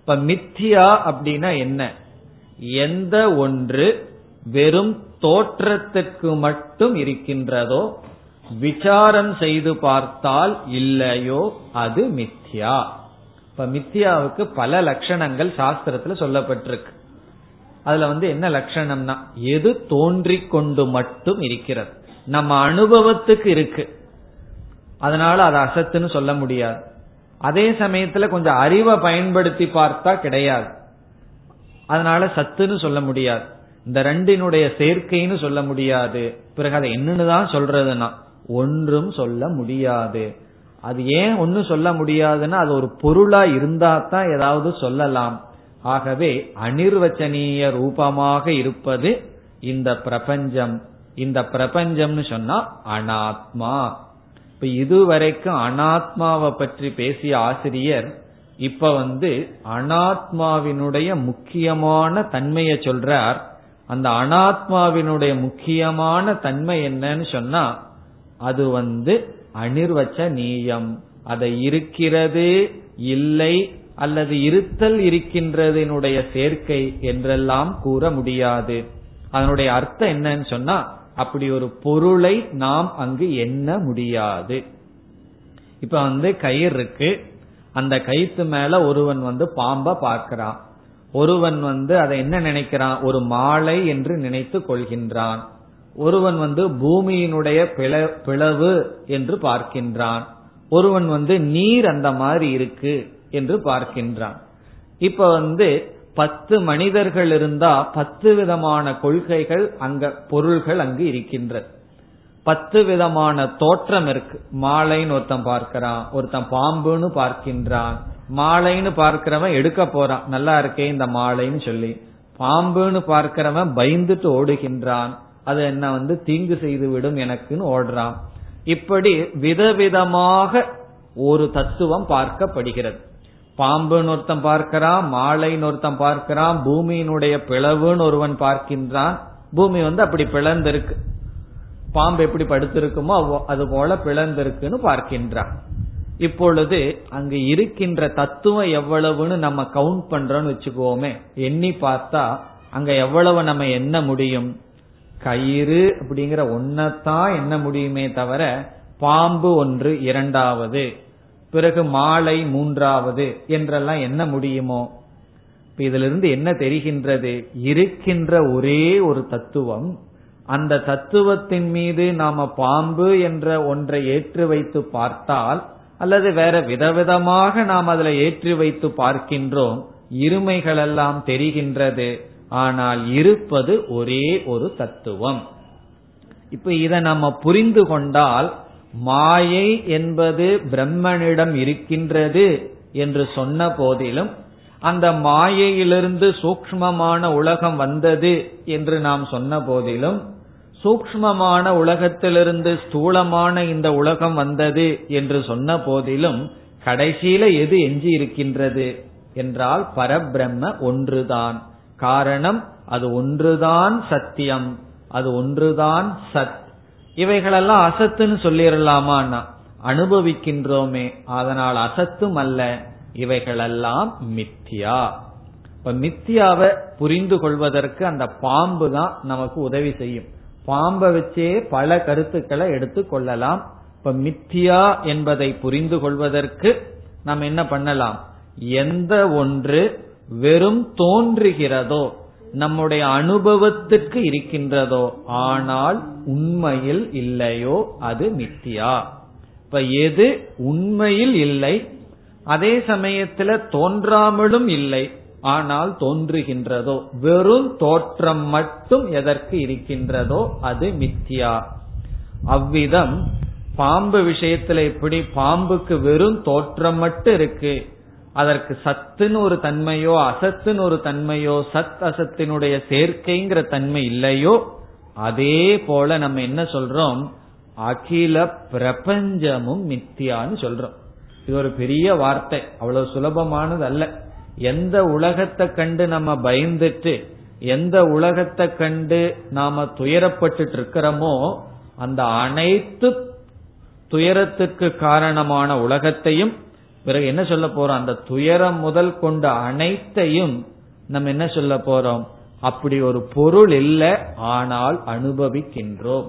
இப்ப மித்யா அப்படின்னா என்ன? எந்த ஒன்று வெறும் தோற்றத்துக்கு மட்டும் இருக்கின்றதோ, விசாரம் செய்து பார்த்தால் இல்லையோ, அது மித்யா. இப்ப மித்யாவுக்கு பல லட்சணங்கள் சாஸ்திரத்துல சொல்லப்பட்டிருக்கு. அதுல என்ன லட்சணம்னா, எது தோன்றிக் கொண்டு மட்டும் இருக்கிறது, நம்ம அனுபவத்துக்கு இருக்கு, அதனால அது அசத்துன்னு சொல்ல முடியாது. அதே சமயத்துல கொஞ்சம் அறிவை பயன்படுத்தி பார்த்தா கிடையாது, அதனால சத்துன்னு சொல்ல முடியாது. இந்த ரெண்டினுடைய சேர்க்கைன்னு சொல்ல முடியாது. பிறகு அதை என்னன்னு தான் சொல்றதுன்னா ஒன்றும் சொல்ல முடியாது. அது ஏன் ஒன்னும் சொல்ல முடியாதுன்னா, அது ஒரு பொருளா இருந்தா தான் ஏதாவது சொல்லலாம். ஆகவே அனிர்வச்சனீய ரூபமாக இருப்பது இந்த பிரபஞ்சம். இந்த பிரபஞ்சம்னு சொன்னா அனாத்மா. இப்ப இதுவரைக்கும் அனாத்மாவை பற்றி பேசிய ஆசிரியர் இப்ப அனாத்மாவினுடைய முக்கியமான தன்மையை சொல்றார். அந்த அனாத்மாவினுடைய முக்கியமான தன்மை என்னன்னு சொன்னா, அது அனிர்வச்சனீயம். அதை இருக்கிறது, இல்லை அல்லது இருத்தல் இருக்கின்றதனுடைய சேர்க்கை என்றெல்லாம் கூற முடியாது. அதனுடைய அர்த்தம் என்னன்னு சொன்னா, அப்படி ஒரு பொருளை நாம் அங்கு எண்ண முடியாது. இப்ப கயிறு இருக்கு, அந்த கயிற்று மேல ஒருவன் பாம்ப பார்க்கிறான். ஒருவன் அதை என்ன நினைக்கிறான், ஒரு மாலை என்று நினைத்து கொள்கின்றான். ஒருவன் பூமியினுடைய பிளவு என்று பார்க்கின்றான். ஒருவன் நீர் அந்த மாதிரி இருக்கு என்று பார்க்கின்றான். இப்ப 10 மனிதர்கள் இருந்தா 10 விதமான கொள்கைகள் அங்க பொருள்கள் அங்கு இருக்கின்றது. 10 விதமான தோற்றம் இருக்கு. மாலைன்னு ஒருத்தன் பார்க்கிறான், ஒருத்தன் பாம்புன்னு பார்க்கின்றான். மாலைன்னு பார்க்கிறவன் எடுக்க போறான், நல்லா இருக்கே இந்த மாலைன்னு சொல்லி. பாம்புன்னு பார்க்கிறவன் பயந்துட்டு ஓடுகின்றான், அது என்ன தீங்கு செய்து விடும் எனக்குன்னு ஓடுறான். இப்படி விதவிதமாக ஒரு தத்துவம் பார்க்கப்படுகிறது. பாம்புன்னு ஒருத்தன் பார்க்கிறான், மாலைன்னு ஒருத்தன் பார்க்கிறான், பூமியினுடைய பிளவுன்னு ஒருவன் பார்க்கின்றான். பூமி அப்படி பிளந்திருக்கு, பாம்பு எப்படி படுத்திருக்குமோ அது போல பிளந்திருக்குன்னு பார்க்கின்றான். இப்பொழுது அங்கு இருக்கின்ற தத்துவம் எவ்வளவுன்னு நம்ம கவுண்ட் பண்றோம்னு வச்சுக்கோமே, எண்ணி பார்த்தா அங்க எவ்வளவு நம்ம எண்ண முடியும்? கயிறு அப்படிங்கிற ஒன்னதான் எண்ண முடியுமே தவிர, பாம்பு 1, 2வது, பிறகு மாலை 3வது என்றெல்லாம் என்ன முடியுமோ? இப்ப இதுல இருந்து என்ன தெரிகின்றது? இருக்கின்ற ஒரே ஒரு தத்துவம், அந்த தத்துவத்தின் மீது நாம பாம்பு என்ற ஒன்றை ஏற்றி வைத்து பார்த்தால், அல்லது வேற விதவிதமாக நாம் அதுல ஏற்றி வைத்து பார்க்கின்றோம், இருமைகளெல்லாம் தெரிகின்றது. ஆனால் இருப்பது ஒரே ஒரு தத்துவம். இப்ப இதை நம்ம புரிந்து கொண்டால், மாயை என்பது பிரம்மனிடம் இருக்கின்றது என்று சொன்ன போதிலும், அந்த மாயையிலிருந்து சூக்ஷ்மமான உலகம் வந்தது என்று நாம் சொன்ன போதிலும், சூக்ஷ்மமான உலகத்திலிருந்து ஸ்தூலமான இந்த உலகம் வந்தது என்று சொன்ன போதிலும், கடைசியில எது எஞ்சி இருக்கின்றது என்றால் பரபிரம்ம ஒன்றுதான். காரணம், அது ஒன்றுதான் சத்தியம், அது ஒன்றுதான் சத். இவைகளெல்லாம் அசத்துன்னு சொல்லிடலாமான்னா அனுபவிக்கின்றோமே, அதனால் அசத்தும் அல்ல, இவைகளெல்லாம் மித்யா. இப்ப மித்யாவை புரிந்து கொள்வதற்கு அந்த பாம்பு தான் நமக்கு உதவி செய்யும். பாம்பை வச்சே பல கருத்துக்களை எடுத்துக் கொள்ளலாம். இப்ப மித்யா என்பதை புரிந்து கொள்வதற்கு நாம் என்ன பண்ணலாம்? எந்த ஒன்று வெறும் தோன்றுகிறதோ, நம்முடைய அனுபவத்துக்கு இருக்கின்றதோ, ஆனால் உண்மையில் இல்லையோ, அது மித்யா. இப்ப எது உண்மையில் இல்லை, அதே சமயத்துல தோன்றாமலும் இல்லை, ஆனால் தோன்றுகின்றதோ, வெறும் தோற்றம் மட்டும் எதற்கு இருக்கின்றதோ, அது மித்யா. அவ்விதம் பாம்பு விஷயத்துல எப்படி பாம்புக்கு வெறும் தோற்றம் மட்டும் இருக்கு, அதற்கு சத்துன்னு ஒரு தன்மையோ, அசத்துன்னு ஒரு தன்மையோ, சத் அசத்தினுடைய சேர்க்கைங்கிற தன்மை இல்லையோ, அதே போல நம்ம என்ன சொல்றோம்? அகில பிரபஞ்சமும் மித்தியான்னு சொல்றோம். இது ஒரு பெரிய வார்த்தை, அவ்வளவு சுலபமானது அல்ல. எந்த உலகத்தை கண்டு நம்ம பயந்துட்டு, எந்த உலகத்தை கண்டு நாம துயரப்பட்டு இருக்கிறோமோ, அந்த அனைத்து துயரத்துக்கு காரணமான உலகத்தையும், பிறகு என்ன சொல்ல போறோம், அந்த துயரம் முதல் கொண்ட அனைத்தையும் நம்ம என்ன சொல்ல போறோம், அப்படி ஒரு பொருள் இல்லை ஆனால் அனுபவிக்கின்றோம்.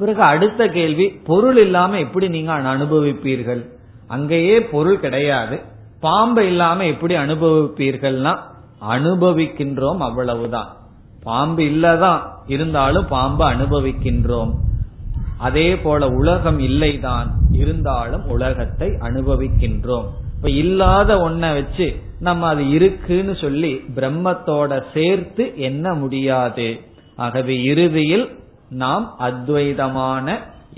பிறகு அடுத்த கேள்வி, பொருள் இல்லாம எப்படி நீங்க அனுபவிப்பீர்கள்? அங்கேயே பொருள் கிடையாது. பாம்பு இல்லாம எப்படி அனுபவிப்பீர்கள்னா அனுபவிக்கின்றோம், அவ்வளவுதான். பாம்பு இல்லதான், இருந்தாலும் பாம்பு அனுபவிக்கின்றோம். அதே போல உலகம் இல்லைதான், இருந்தாலும் உலகத்தை அனுபவிக்கின்றோம். இப்ப இல்லாத ஒன்ன வச்சு நம்ம அது இருக்குன்னு சொல்லி பிரம்மத்தோட சேர்த்து என்ன முடியாது. ஆகவே இறுதியில் நாம் அத்வைதமான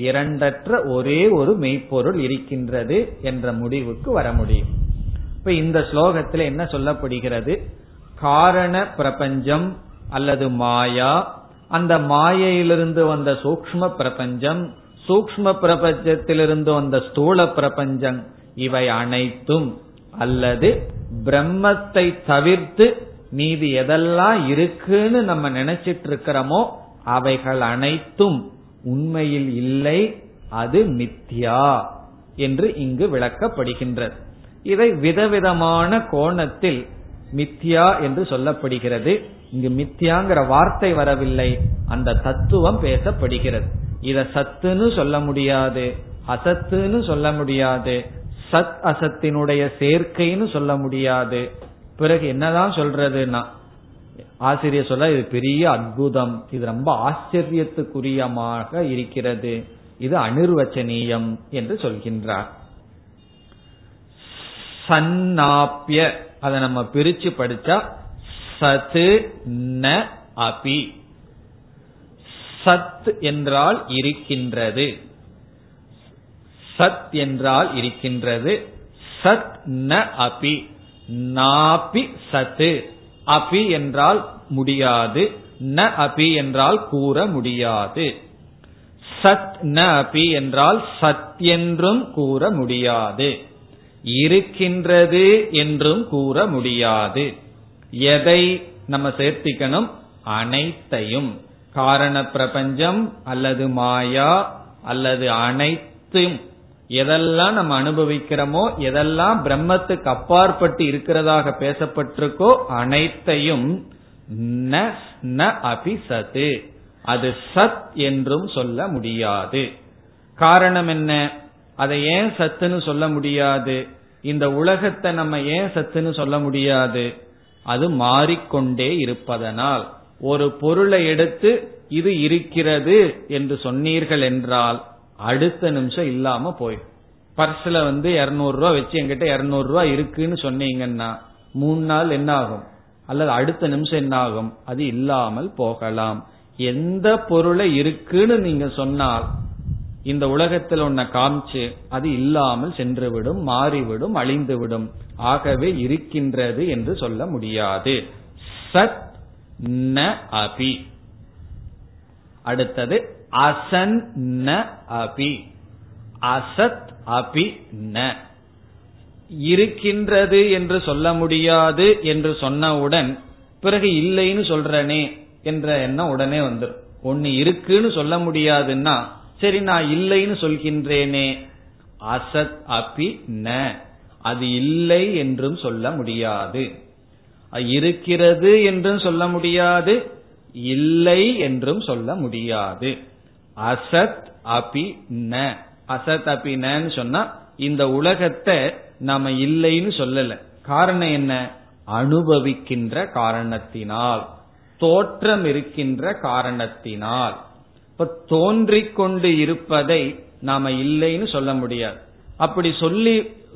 இரண்டற்ற ஒரே ஒரு மெய்ப்பொருள் இருக்கின்றது என்ற முடிவுக்கு வர முடியும். இப்ப இந்த ஸ்லோகத்தில் என்ன சொல்லப்படுகிறது, காரண பிரபஞ்சம் அல்லது மாயா, அந்த மாயையிலிருந்து வந்த சூக்ஷ்ம பிரபஞ்சம், சூக்ஷ்ம பிரபஞ்சத்திலிருந்து வந்த ஸ்தூல பிரபஞ்சம், இவை அனைத்தும் அல்லது பிரம்மத்தை தவிர்த்து மீதி எதெல்லாம் இருக்குன்னு நம்ம நினைச்சிட்டு இருக்கிறோமோ அவைகள் அனைத்தும் உண்மையில் இல்லை, அது மித்யா என்று இங்கு விளக்கப்படுகின்றது. இதை விதவிதமான கோணத்தில் மித்யா என்று சொல்லப்படுகிறது. இங்கு மித்யாங்கிற வார்த்தை வரவில்லை, அந்த தத்துவம் பேசப்படுகிறது. இத சத்துன்னு சொல்ல முடியாது, அசத்துன்னு சொல்ல முடியாது, சத் அசத்தினுடைய சேர்க்கைன்னு சொல்ல முடியாது. பிறகு என்னதான் சொல்றதுன்னா ஆசிரியர் சொல்ல இது பெரிய அற்புதம், இது ரொம்ப ஆச்சரியத்துக்குரியமாக இருக்கிறது, இது அனிர்வச்சனீயம் என்று சொல்கின்றார். சன்னாப்ய அதை நம்ம பிரிச்சு படிச்சா சத்து ந அபி, சத் என்றால் இருக்கின்றது, சத் என்றால் இருக்கின்றது, சத் ந அபி, நாபி சத்து, அபி என்றால் முடியாது, ந அபி என்றால் கூற முடியாது, சத் ந அபி என்றால் சத் என்றும் கூற முடியாது, இருக்கின்றது என்றும் கூற முடியாது. எதை நம்ம சேர்த்திக்கணும், அனைத்தையும், காரண பிரபஞ்சம் அல்லது மாயா அல்லது அனைத்தும், எதெல்லாம் நம்ம அனுபவிக்கிறோமோ, எதெல்லாம் பிரம்மத்துக்கு அப்பாற்பட்டு இருக்கிறதாக பேசப்பட்டிருக்கோ அனைத்தையும் ந ந அபி சத், அது சத் என்றும் சொல்ல முடியாது. காரணம் என்ன, அதை ஏன் சத்துன்னு சொல்ல முடியாது, இந்த உலகத்தை நம்ம ஏன் சத்துன்னு சொல்ல முடியாது, அது மாறிக்கொண்டே இருப்பதனால். ஒரு பொருளை எடுத்து இது இருக்கிறது என்று சொன்னீர்கள் என்றால் அடுத்த நிமிஷம் இல்லாம போயிடும். பர்ஸ்ல 200 ரூபா வச்சு என்கிட்ட 200 ரூபா இருக்குன்னு சொன்னீங்கன்னா 3 நாள் என்ன ஆகும், அல்லது அடுத்த நிமிஷம் என்ன ஆகும், அது இல்லாமல் போகலாம். எந்த பொருளை இருக்குன்னு நீங்க சொன்னால் இந்த உலகத்தில் ஒன்ன காமிச்சு அது இல்லாமல் சென்றுவிடும், மாறிவிடும், அழிந்துவிடும். ஆகவே இருக்கின்றது என்று சொல்ல முடியாது. சத் ந அபி. அடுத்தது அசன் ந அபி, அசத் அபி ந, இருக்கின்றது என்று சொல்ல முடியாது என்று சொன்னவுடன் பிறகு இல்லைன்னு சொல்றனே என்ற எண்ணம் உடனே வந்துடும். ஒன்னு இருக்குன்னு சொல்ல முடியாதுன்னா சரி நான் இல்லைன்னு சொல்கின்றேனே, அசத் அபி ந, அது இல்லை என்றும் சொல்ல முடியாது, இருக்கிறது என்றும் சொல்ல முடியாது, இல்லை என்றும் சொல்ல முடியாது. அசத் அபி ந, அசத் அபி நன்னு சொன்னா இந்த உலகத்தை நாம இல்லைன்னு சொல்லல. காரணம் என்ன, அனுபவிக்கின்ற காரணத்தினால், தோற்றம் இருக்கின்ற காரணத்தினால். இப்ப தோன்றிக் கொண்டு இருப்பதை நாம இல்லைன்னு சொல்ல முடியாது. அப்படி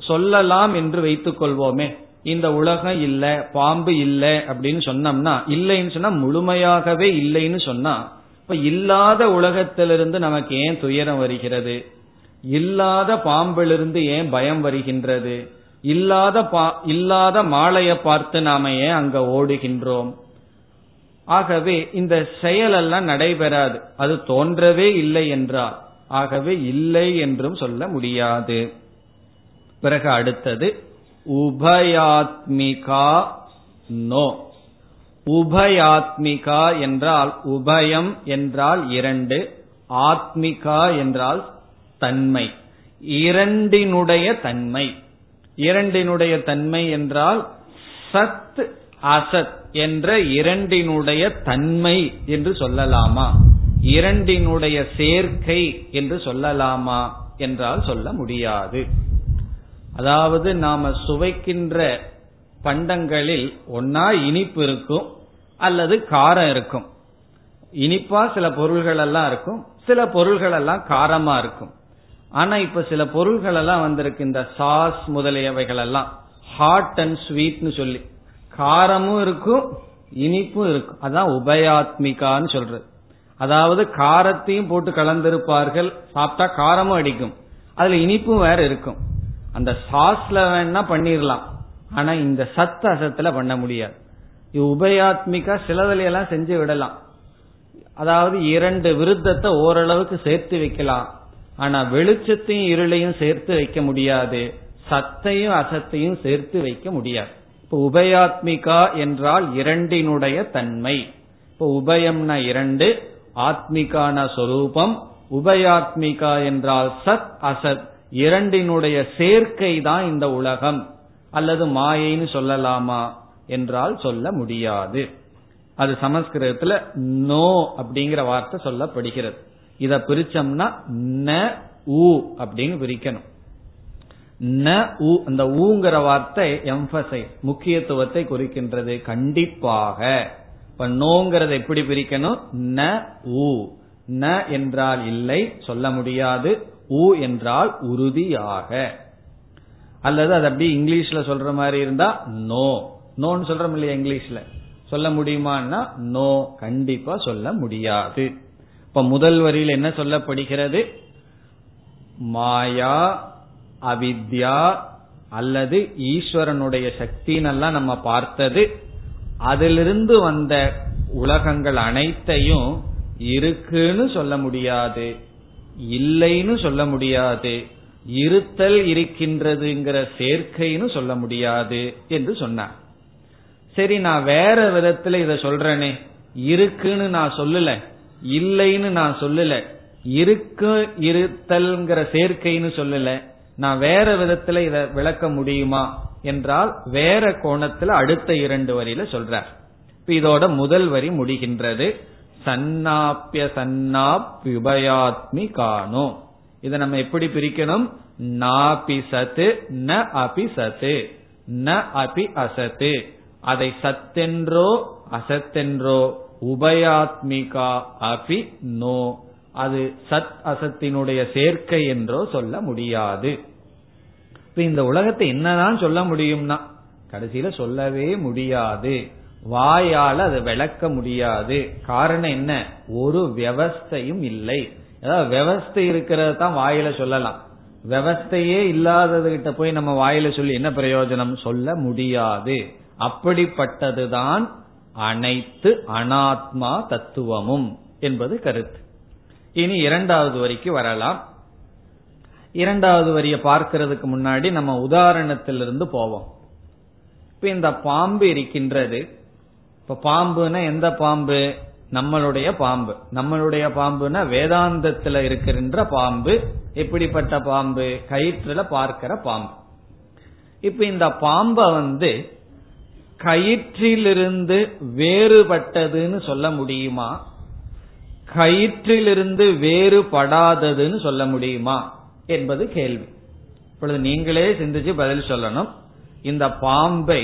சொல்லலாம் என்று வைத்துக் கொள்வோமே, இந்த உலகம் இல்ல, பாம்பு இல்ல அப்படின்னு சொன்னோம்னா, இல்லைன்னு சொன்னா முழுமையாகவே இல்லைன்னு சொன்னா இப்ப இல்லாத உலகத்திலிருந்து நமக்கு ஏன் துயரம் வருகிறது, இல்லாத பாம்பிலிருந்து ஏன் பயம் வருகின்றது, இல்லாத மாலையை பார்த்து நாம ஏன் அங்க ஓடுகின்றோம். ஆகவே இந்த செயலெல்லாம் நடைபெறாது, அது தோன்றவே இல்லை என்றால். ஆகவே இல்லை என்றும் சொல்ல முடியாது. பிறகு அடுத்தது உபயாத்மிகா நோ. உபயாத்மிகா என்றால் உபயம் என்றால் இரண்டு, ஆத்மிகா என்றால் தன்மை, இரண்டினுடைய தன்மை. இரண்டினுடைய தன்மை என்றால் சத் அசத் என்ற இரண்டினுடைய தன்மை என்று சொல்லலாமா? இரண்டினுடைய சேர்க்கை என்று சொல்லலாமா என்றால் சொல்ல முடியாது. அதாவது நாம சுவைக்கின்ற பண்டங்களில் ஒன்னா இனிப்பு இருக்கும் அல்லது காரம் இருக்கும். இனிப்பா சில பொருள்கள் எல்லாம் இருக்கும், சில பொருள்கள் எல்லாம் காரமா இருக்கும். ஆனா இப்ப சில பொருள்கள் எல்லாம் வந்திருக்கு, இந்த சாஸ் முதலியவைகள் எல்லாம் ஹாட் அண்ட் ஸ்வீட்னு சொல்லி காரமும் இருக்கும் இனிப்பும் இருக்கும். அதான் உபயாத்மிகான்னு சொல்றது. அதாவது காரத்தையும் போட்டு கலந்திருப்பார்கள், சாப்பிட்டா காரமும் அடிக்கும், அதுல இனிப்பும் வேற இருக்கும். அந்த சாஸ்ல வேணா பண்ணிடலாம், ஆனா இந்த சத் அசத்துல பண்ண முடியாது. உபயாத்மிகா சிலதுலையெல்லாம் செஞ்சு விடலாம், அதாவது இரண்டு விருத்தத்தை ஓரளவுக்கு சேர்த்து வைக்கலாம். ஆனா வெளிச்சத்தையும் இருளையும் சேர்த்து வைக்க முடியாது, சத்தையும் அசத்தையும் சேர்த்து வைக்க முடியாது. இப்ப உபயாத்மிகா என்றால் இரண்டினுடைய தன்மை. இப்ப உபயம்னா இரண்டு, ஆத்மிகான சொரூபம். உபயாத்மிகா என்றால் சத் அசத் இரண்டினுடைய சேர்க்கை தான் இந்த உலகம், அல்லது மாயைன்னு சொல்லலாமா என்றால் சொல்ல முடியாது. அது சமஸ்கிருதத்துல நோ அப்படிங்கிற வார்த்தை சொல்லப்படுகிறது. இத பிரிச்சம்னா ந உ அப்படின்னு பிரிக்கணும். ந உ, அந்த ஊங்கிற வார்த்தை எம்பசைஸ், முக்கியத்துவத்தை குறிக்கின்றது. கண்டிப்பாக இப்ப நோங்கிறத எப்படி பிரிக்கணும்? ந உ, ந என்றால் இல்லை, சொல்ல முடியாது. உ என்றால் உறுதியாக, அல்லது அது அப்படி இங்கிலீஷ்ல சொல்ற மாதிரி இருந்தா நோ. நோன்னு சொல்றோம் இல்லையா இங்கிலீஷ்ல, சொல்ல முடியுமான்னா நோ, கண்டிப்பா சொல்ல முடியாது. இப்ப முதல் வரியில் என்ன சொல்லப்படுகிறது? மாயா, அவித்யா அல்லது ஈஸ்வரனுடைய சக்தினெல்லாம் நம்ம பார்த்தது, அதிலிருந்து வந்த உலகங்கள் அனைத்தையும் இருக்குன்னு சொல்ல முடியாது, இல்லைன்னு சொல்ல முடியாது, இருத்தல் இருக்கின்றதுங்கிற சேர்க்கைன்னு சொல்ல முடியாது என்று சொன்னார். சரி, நான் வேற விதத்துல இத சொல்றேனே, இருக்குன்னு நான் சொல்லல, இல்லைன்னு நான் சொல்லல, இருக்கு இருத்தல்ங்கிற சேர்க்கைன்னு சொல்லல, நான் வேற விதத்துல இத விளக்க முடியுமா என்றால் வேற கோணத்துல அடுத்த இரண்டு வரியில சொல்றார். இப்ப இதோட முதல் வரி முடிகின்றது. சன்னாப்ய சன்னாப்யுபயாத்மி காணோ. இதை நம்ம எப்படி பிரிக்கணும்? நாபி சத்து ந அபி சத்து ந அபி அசத்து. அதை சத்தென்றோ அசத்தென்றோ, உபயாத்மிகா அபி நோ, அது சத் அசத்தினுடைய சேர்க்கை என்றோ சொல்ல முடியாது. இந்த உலகத்தை என்னதான் சொல்ல முடியும்னா கடைசியில சொல்லவே முடியாது, வாயால் அதை விளக்க முடியாது. காரணம் என்ன? ஒரு வியவஸ்தையும் இல்லை. ஏதாவது வியவஸ்தை இருக்கிறத தான் வாயில சொல்லலாம், வியவஸ்தையே இல்லாதது கிட்ட போய் நம்ம வாயில சொல்லி என்ன பிரயோஜனம்? சொல்ல முடியாது. அப்படிப்பட்டதுதான் அனைத்து அனாத்மா தத்துவமும் என்பது கருத்து. இனி இரண்டாவது வரிக்கு வரலாம். இரண்டாவது வரிய பார்க்கிறதுக்கு முன்னாடி நம்ம உதாரணத்திலிருந்து போவோம். இப்ப இந்த பாம்பு இருக்கின்றது. இப்ப பாம்புனா எந்த பாம்பு? நம்மளுடைய பாம்பு. நம்மளுடைய பாம்புனா வேதாந்தத்துல இருக்கின்ற பாம்பு. எப்படிப்பட்ட பாம்பு? கயிற்றுல பார்க்கிற பாம்பு. இப்ப இந்த பாம்பை கயிற்றிலிருந்து வேறுபட்டதுன்னு சொல்ல முடியுமா? கயிற்றிலிருந்து வேறுபடாததுன்னு சொல்ல முடியுமா என்பது கேள்வி. இப்பொழுது நீங்களே சிந்திச்சு பதில் சொல்லணும். இந்த பாம்பை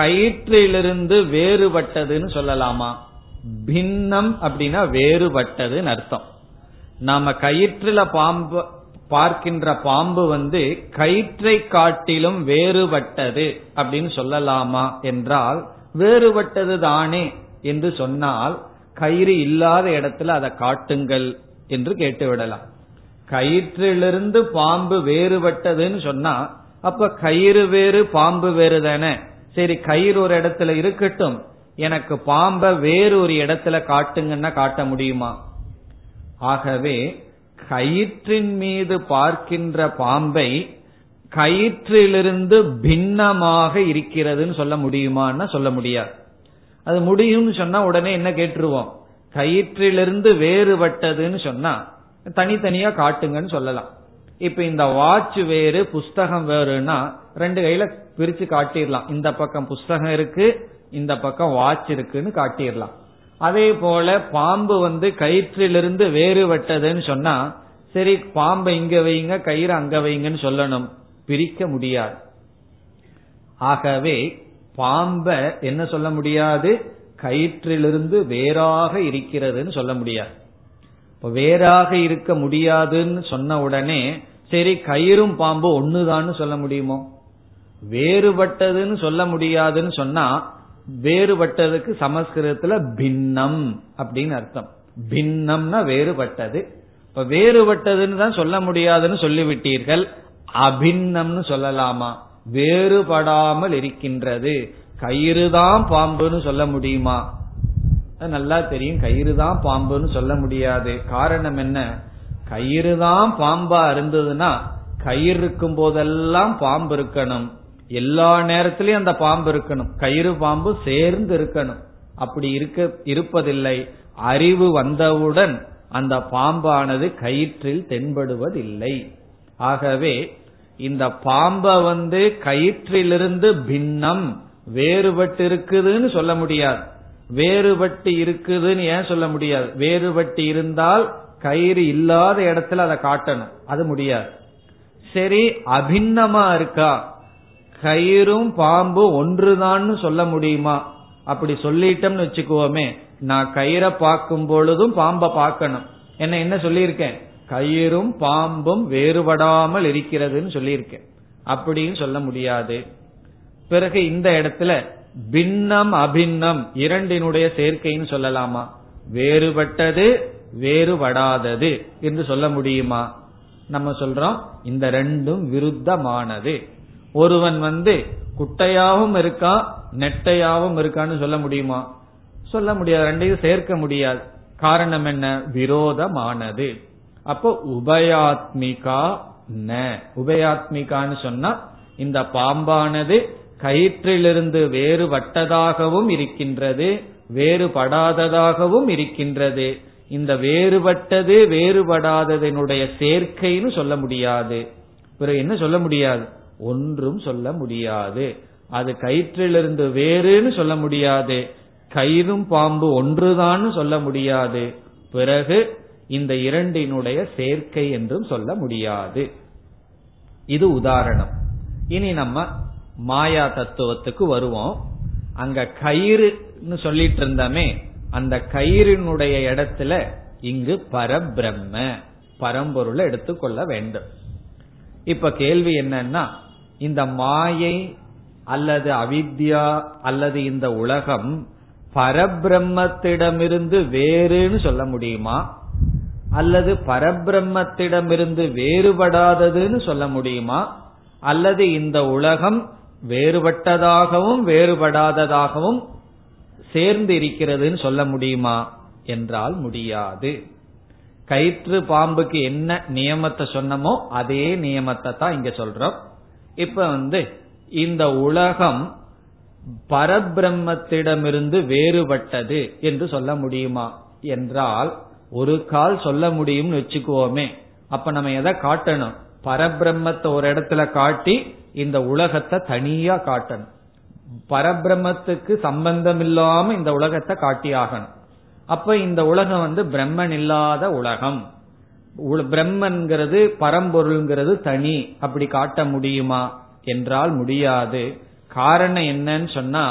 கயிற்றிலிருந்து வேறுபட்டதுன்னு சொல்லலாமா? பின்னம் அப்படின்னா வேறுபட்டதுன்னு அர்த்தம். நாம கயிற்றுல பாம்பு பார்க்கின்ற பாம்பு கயிற்றை காட்டிலும் வேறுபட்டது அப்படின்னு சொல்லலாமா என்றால், வேறுபட்டது தானே என்று சொன்னால் கயிறு இல்லாத இடத்துல அதை காட்டுங்கள் என்று கேட்டுவிடலாம். கயிற்றிலிருந்து பாம்பு வேறுபட்டதுன்னு சொன்னா அப்ப கயிறு வேறு பாம்பு வேறு தானே. சரி, கயிறு ஒரு இடத்துல இருக்கட்டும், எனக்கு பாம்பை வேறு ஒரு இடத்துல காட்டுங்கன்னா காட்ட முடியுமா? ஆகவே கயிற்றின் மீது பார்க்கின்ற பாம்பை கயிற்றிலிருந்து பின்னமாக இருக்கிறதுன்னு சொல்ல முடியுமான்னா சொல்ல முடியாது. அது முடியும்னு சொன்னா உடனே என்ன கேட்டுருவோம்? கயிற்றிலிருந்து வேறுபட்டதுன்னு சொன்னா தனித்தனியா காட்டுங்கன்னு சொல்லலாம். இப்ப இந்த வாட்ச் வேறு புஸ்தகம் வேறுனா ரெண்டு கையில பிரிச்சு காட்டிடலாம். இந்த பக்கம் புஸ்தகம் இருக்கு, இந்த பக்கம் வாட்ச் இருக்குன்னு காட்டிடலாம். அதே போல பாம்பு கயிற்றிலிருந்து வேறுபட்டதுன்னு சொன்னா சரி பாம்பை இங்க வைங்க கயிறு அங்க வைங்கன்னு சொல்லணும், பிரிக்க முடியாது. ஆகவே பாம்ப என்ன சொல்ல முடியாது, கயிற்றிலிருந்து வேறாக இருக்கிறதுன்னு சொல்ல முடியாது. வேறாக இருக்க முடியாதுன்னு சொன்ன உடனே சரி கயிறும் பாம்பு ஒண்ணுதான்னு சொல்ல முடியுமோ? வேறுபட்டதுன்னு சொல்ல முடியாதுன்னு சொன்னா வேறுபட்டதுக்கு சமஸ்கிருதத்துல பின்னம் அப்படின்னு அர்த்தம். பின்னம்னா வேறுபட்டது. இப்ப வேறுபட்டதுன்னு தான் சொல்ல முடியாதுன்னு சொல்லிவிட்டீர்கள், அபின்னம்னு சொல்லலாமா? வேறுபடாமல் இருக்கின்றது. கயிறுதான் பாம்புன்னு சொல்ல முடியுமா? நல்லா தெரியும் கயிறுதான் பாம்புன்னு சொல்ல முடியாது. காரணம் என்ன, கயிறுதான் பாம்பா இருந்ததுன்னா கயிறு இருக்கும் போதெல்லாம் பாம்பு இருக்கணும், எல்லா நேரத்திலயும் அந்த பாம்பு இருக்கணும், கயிறு பாம்பு சேர்ந்து இருக்கணும். அப்படி இருப்பதில்லை. அறிவு வந்தவுடன் அந்த பாம்பானது கயிற்றில் தென்படுவதில்லை. ஆகவே இந்த பாம்பை கயிற்றிலிருந்து பின்னம் வேறுபட்டு இருக்குதுன்னு சொல்ல முடியாது. வேறுபட்டு இருக்குதுன்னு ஏன் சொல்ல முடியாது? வேறுபட்டு இருந்தால் கயிறு இல்லாத இடத்துல அதை காட்டணும், அது முடியாது. சரி அபின்னமா இருக்கா, கயிறும் பாம்பு ஒன்றுதான்னு சொல்ல முடியுமா? அப்படி சொல்லிட்டோம்னு வச்சுக்குவோமே, நான் கயிறை பார்க்கும் பொழுதும் பாம்பை பார்க்கணும். என்ன சொல்லியிருக்கேன், கயிறும் பாம்பும் வேறுபடாமல் இருக்கிறதுன்னு சொல்லியிருக்கேன். அப்படின்னு சொல்ல முடியாது. பிறகு இந்த இடத்துல பின்னம் அபின்னம் இரண்டினுடைய சேர்க்கைன்னு சொல்லலாமா? வேறுபட்டது வேறுபடாதது என்று சொல்ல முடியுமா? நம்ம சொல்றோம் இந்த ரெண்டும் விருத்தமானது. ஒருவன் குட்டையாவும் இருக்கா நெட்டையாவும் இருக்கான்னு சொல்ல முடியுமா? சொல்ல முடியாது, ரெண்டையும் சேர்க்க முடியாது. காரணம் என்ன, விரோதமானது. அப்போ உபயாத்மிகா ந, உபயாத்மிகான்னு சொன்னா இந்த பாம்பானது கயிற்றிலிருந்து வேறுபட்டதாகவும் இருக்கின்றது வேறுபடாததாகவும் இருக்கின்றது. இந்த வேறுபட்டது வேறுபடாததனுடைய சேர்க்கைன்னு சொல்ல முடியாது. பிறகு என்ன சொல்ல முடியாது, ஒன்றும் சொல்ல முடியாது. அது கயிற்றிலிருந்து வேறுன்னு சொல்ல முடியாது, கயிறும் பாம்பு ஒன்றுதான்னு சொல்ல முடியாது, பிறகு இந்த இரண்டினுடைய சேர்க்கை என்றும் சொல்ல முடியாது. இது உதாரணம். இனி நம்ம மாயா தத்துவத்துக்கு வருவோம். அங்க கயிறுன்னு சொல்லிட்டு இருந்தமே, அந்த கயிறினுடைய இடத்துல இங்கு பரபிரம்ம பரம்பொருளை எடுத்துக்கொள்ள வேண்டும். இப்ப கேள்வி என்னன்னா, இந்த மாயை அல்லது அவித்யா அல்லது இந்த உலகம் பரபிரம்மத்திடமிருந்து வேறுன்னு சொல்ல முடியுமா, அல்லது பரபிரம்மத்திடமிருந்து வேறுபடாததுன்னு சொல்ல முடியுமா, அல்லது இந்த உலகம் வேறுபட்டதாகவும் வேறுபடாததாகவும் சேர்ந்து இருக்கிறதுன்னு சொல்ல முடியுமா என்றால் முடியாது. கயிற்று பாம்புக்கு என்ன நியமத்தை சொன்னமோ அதே நியமத்தை தான் இங்க சொல்றோம். இப்ப இந்த உலகம் பரபிரம்மத்திடமிருந்து வேறுபட்டது என்று சொல்ல முடியுமா என்றால் ஒரு கால் சொல்ல முடியும்னு வச்சுக்குவோமே. அப்ப நம்ம எதை காட்டணும், பரபிரம்மத்தை ஒரு இடத்துல காட்டி இந்த உலகத்தை தனியா காட்டணும். பரபிரம்மத்துக்கு சம்பந்தம் இல்லாம இந்த உலகத்தை காட்டியாகணும். அப்ப இந்த உலகம் பிரம்மன் இல்லாத உலகம், பிரம்மன்கிறது பரம்பொருள்ங்கிறது தனி, அப்படி காட்ட முடியுமா என்றால் முடியாது. காரணம் என்னன்னு சொன்னா,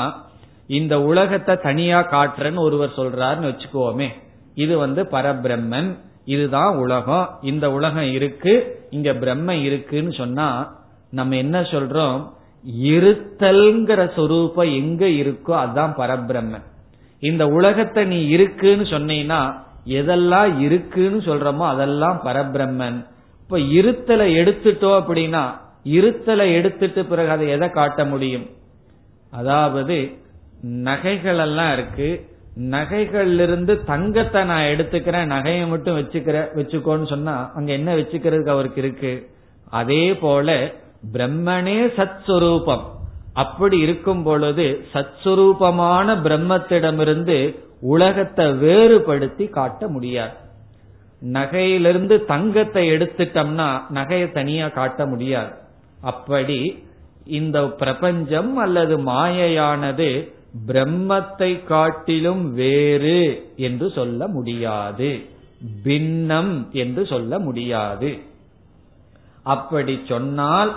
இந்த உலகத்தை தனியா காட்டுறன்னு ஒருவர் சொல்றாருன்னு வச்சுக்கோமே, இது பரபிரம்மன், இதுதான் உலகம், இந்த உலகம் இருக்கு, இங்க பிரம்மன் இருக்குன்னு சொன்னா நம்ம என்ன சொல்றோம், இருத்தல்ங்கிற சொரூபம் எங்க இருக்கோ அதுதான் பரபிரம்மன். இந்த உலகத்தை நீ இருக்குன்னு சொன்னீங்கன்னா எதெல்லாம் இருக்குன்னு சொல்றமோ அதெல்லாம் பரபிரம்மன். இப்ப இருத்தலை எடுத்துட்டோம் அப்படின்னா, இருத்தலை எடுத்துட்டு பிறகு அதை எதை காட்ட முடியும்? அதாவது நகைகள் எல்லாம் இருக்கு, நகைகளிலிருந்து தங்கத்தை நான் எடுத்துக்கிறேன் நகையை மட்டும் வச்சுக்கோன்னு சொன்னா அங்க என்ன வச்சுக்கிறதுக்கு அவருக்கு இருக்கு? அதே போல பிரம்மனே சத் சுரூபம், அப்படி இருக்கும் பொழுது சத்ஸ்வரூபமான பிரம்மத்திடமிருந்து உலகத்தை வேறுபடுத்தி காட்ட முடியாது. நகையிலிருந்து தங்கத்தை எடுத்துட்டோம்னா நகையை தனியா காட்ட முடியாது. அப்படி இந்த பிரபஞ்சம் அல்லது மாயையானது பிரம்மத்தை காட்டிலும் வேறு என்று சொல்ல முடியாது, பின்னம் என்று சொல்ல முடியாது. அப்படி சொன்னால்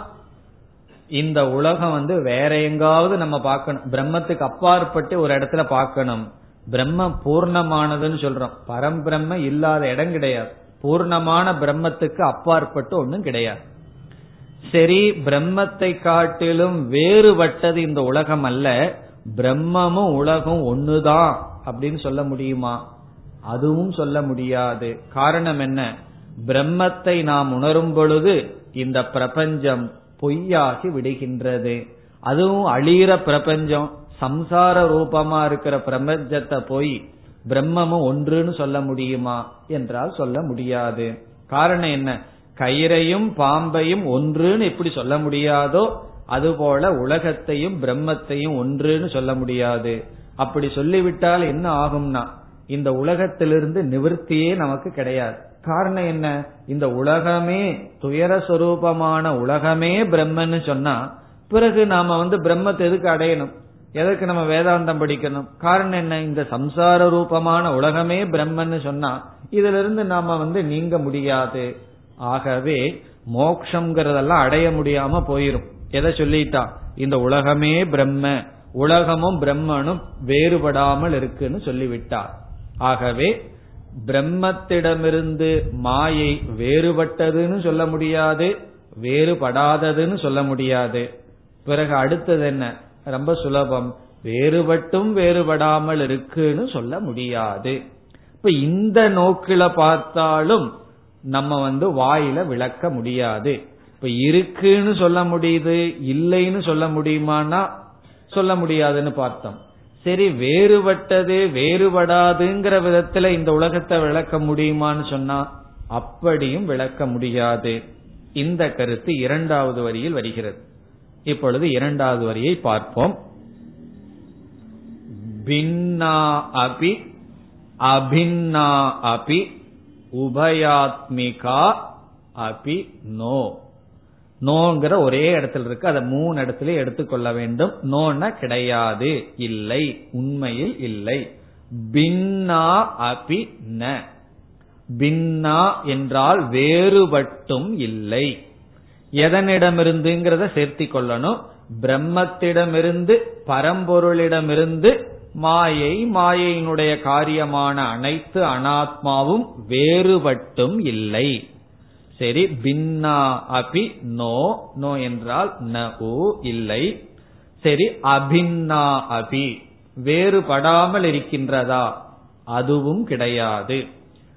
இந்த உலகம் வேற எங்காவது நம்ம பார்க்கணும், பிரம்மத்துக்கு அப்பாற்பட்டு ஒரு இடத்துல பார்க்கணும். பிரம்ம பூர்ணமானதுன்னு சொல்றோம், பரம்பிரம்ம இல்லாத இடம் கிடையாது, பூர்ணமான பிரம்மத்துக்கு அப்பாற்பட்டு ஒன்னும் கிடையாது. சரி, பிரம்மத்தை காட்டிலும் வேறுபட்டது இந்த உலகம் அல்ல, பிரம்மமும் உலகம் ஒண்ணுதான் அப்படின்னு சொல்ல முடியுமா? அதுவும் சொல்ல முடியாது. காரணம் என்ன? பிரம்மத்தை நாம் உணரும் பொழுது இந்த பிரபஞ்சம் பொய்யாகி விடுகின்றது. அதுவும் அழிகிற பிரபஞ்சம், சம்சார ரூபமா இருக்கிற பிரபஞ்சத்தை போய் பிரம்மமும் ஒன்றுன்னு சொல்ல முடியுமா என்றால் சொல்ல முடியாது. காரணம் என்ன? கயிறையும் பாம்பையும் ஒன்றுன்னு எப்படி சொல்ல முடியாதோ அதுபோல உலகத்தையும் பிரம்மத்தையும் ஒன்றுன்னு சொல்ல முடியாது. அப்படி சொல்லிவிட்டால் என்ன ஆகும்னா இந்த உலகத்திலிருந்து நிவர்த்தியே நமக்கு கிடையாது. காரணம் என்ன? இந்த உலகமே துயர சொரூபமான உலகமே பிரம்மன்னு சொன்னா பிறகு நாம பிரம்மத்தை எதுக்கு அடையணும், எதற்கு நம்ம வேதாந்தம் படிக்கணும்? காரணம் என்ன? இந்த சம்சார ரூபமான உலகமே பிரம்மன்னு சொன்னா இதுல இருந்து நாம நீங்க முடியாது. ஆகவே மோக்ஷங்கிறதெல்லாம் அடைய முடியாம போயிரும். எதை சொல்லிட்டா? இந்த உலகமே பிரம்ம, உலகமும் பிரம்மனும் வேறுபடாமல் இருக்குன்னு சொல்லிவிட்டார். ஆகவே பிரம்மத்திடமிருந்து மாயை வேறுபட்டதுன்னு சொல்ல முடியாது, வேறுபடாததுன்னு சொல்ல முடியாது. பிறகு அடுத்தது என்ன? ரொம்ப சுலபம், வேறுபட்டும் வேறுபடாமல் இருக்குன்னு சொல்ல முடியாது. இப்ப இந்த நோக்கில பார்த்தாலும் நம்ம வாயில விளக்க முடியாது. இப்ப இருக்குன்னு சொல்ல முடியுது, இல்லைன்னு சொல்ல முடியுமானா சொல்ல முடியாதுன்னு பார்த்தோம். சரி, வேறுபட்டது வேறுபடாதுங்கிற விதத்துல இந்த உலகத்தை விளக்க முடியுமான்னு சொன்னா அப்படியும் விளக்க முடியாது. இந்த கருத்து இரண்டாவது வரியில் வருகிறது. இப்பொழுது இரண்டாவது வரியை பார்ப்போம். பின்னா அபி அபின்னா அபி உபயாத்மிகா அபி நோ. நோங்கிற ஒரே இடத்துல இருக்கு, அதை மூணு இடத்துல எடுத்துக்கொள்ள வேண்டும். நோன்னா கிடையாது, இல்லை, உண்மையில் இல்லை. பின்னா அபி ந. பின்னா என்றால் வேறுபட்டும் இல்லை. எதனிடமிருந்துங்கிறத சேர்த்தி கொள்ளணும். பிரம்மத்திடமிருந்து, பரம்பொருளிடமிருந்து, மாயை, மாயையினுடைய காரியமான அனைத்து அனாத்மாவும் வேறுபட்டும் இல்லை. சரி, பின்னா அபி நோ. நோ என்றால் ந, இல்லை. சரி, அபின்னா அபி வேறுபடாமல் இருக்கின்றதா? அதுவும் கிடையாது.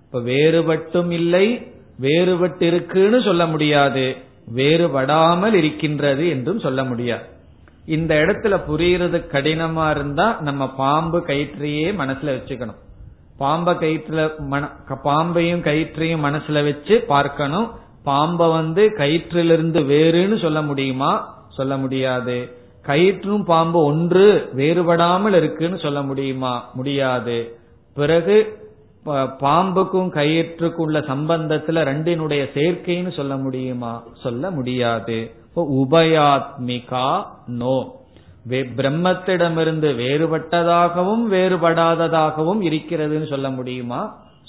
இப்ப வேறுபட்டும் இல்லை, வேறுபட்டிருக்குன்னு சொல்ல முடியாது, வேறுபடாமல் இருக்கின்றது என்றும் சொல்ல முடியாது. இந்த இடத்துல புரியுறது கடினமா இருந்தா நம்ம பாம்பு கயிற்றையே மனசுல வச்சுக்கணும். பாம்பையும் கயிற்றையும் மனசுல வச்சு பார்க்கணும். பாம்பை கயிற்றிலிருந்து வேறுன்னு சொல்ல முடியுமா? சொல்ல முடியாது. கயிற்றும் பாம்பு ஒன்று, வேறுபடாமல் இருக்குன்னு சொல்ல முடியுமா? முடியாது. பிறகு பாம்புக்கும் கயிற்றுக்கும் உள்ள சம்பந்தத்துல ரெண்டினுடைய சேர்க்கைன்னு சொல்ல முடியுமா? சொல்ல முடியாது. உபயாத்மிகா நோ. பிரம்மத்திடமிருந்து வேறுபட்டதாகவும் வேறுபடாததாகவும் இருக்கிறதுன்னு சொல்ல முடியுமா?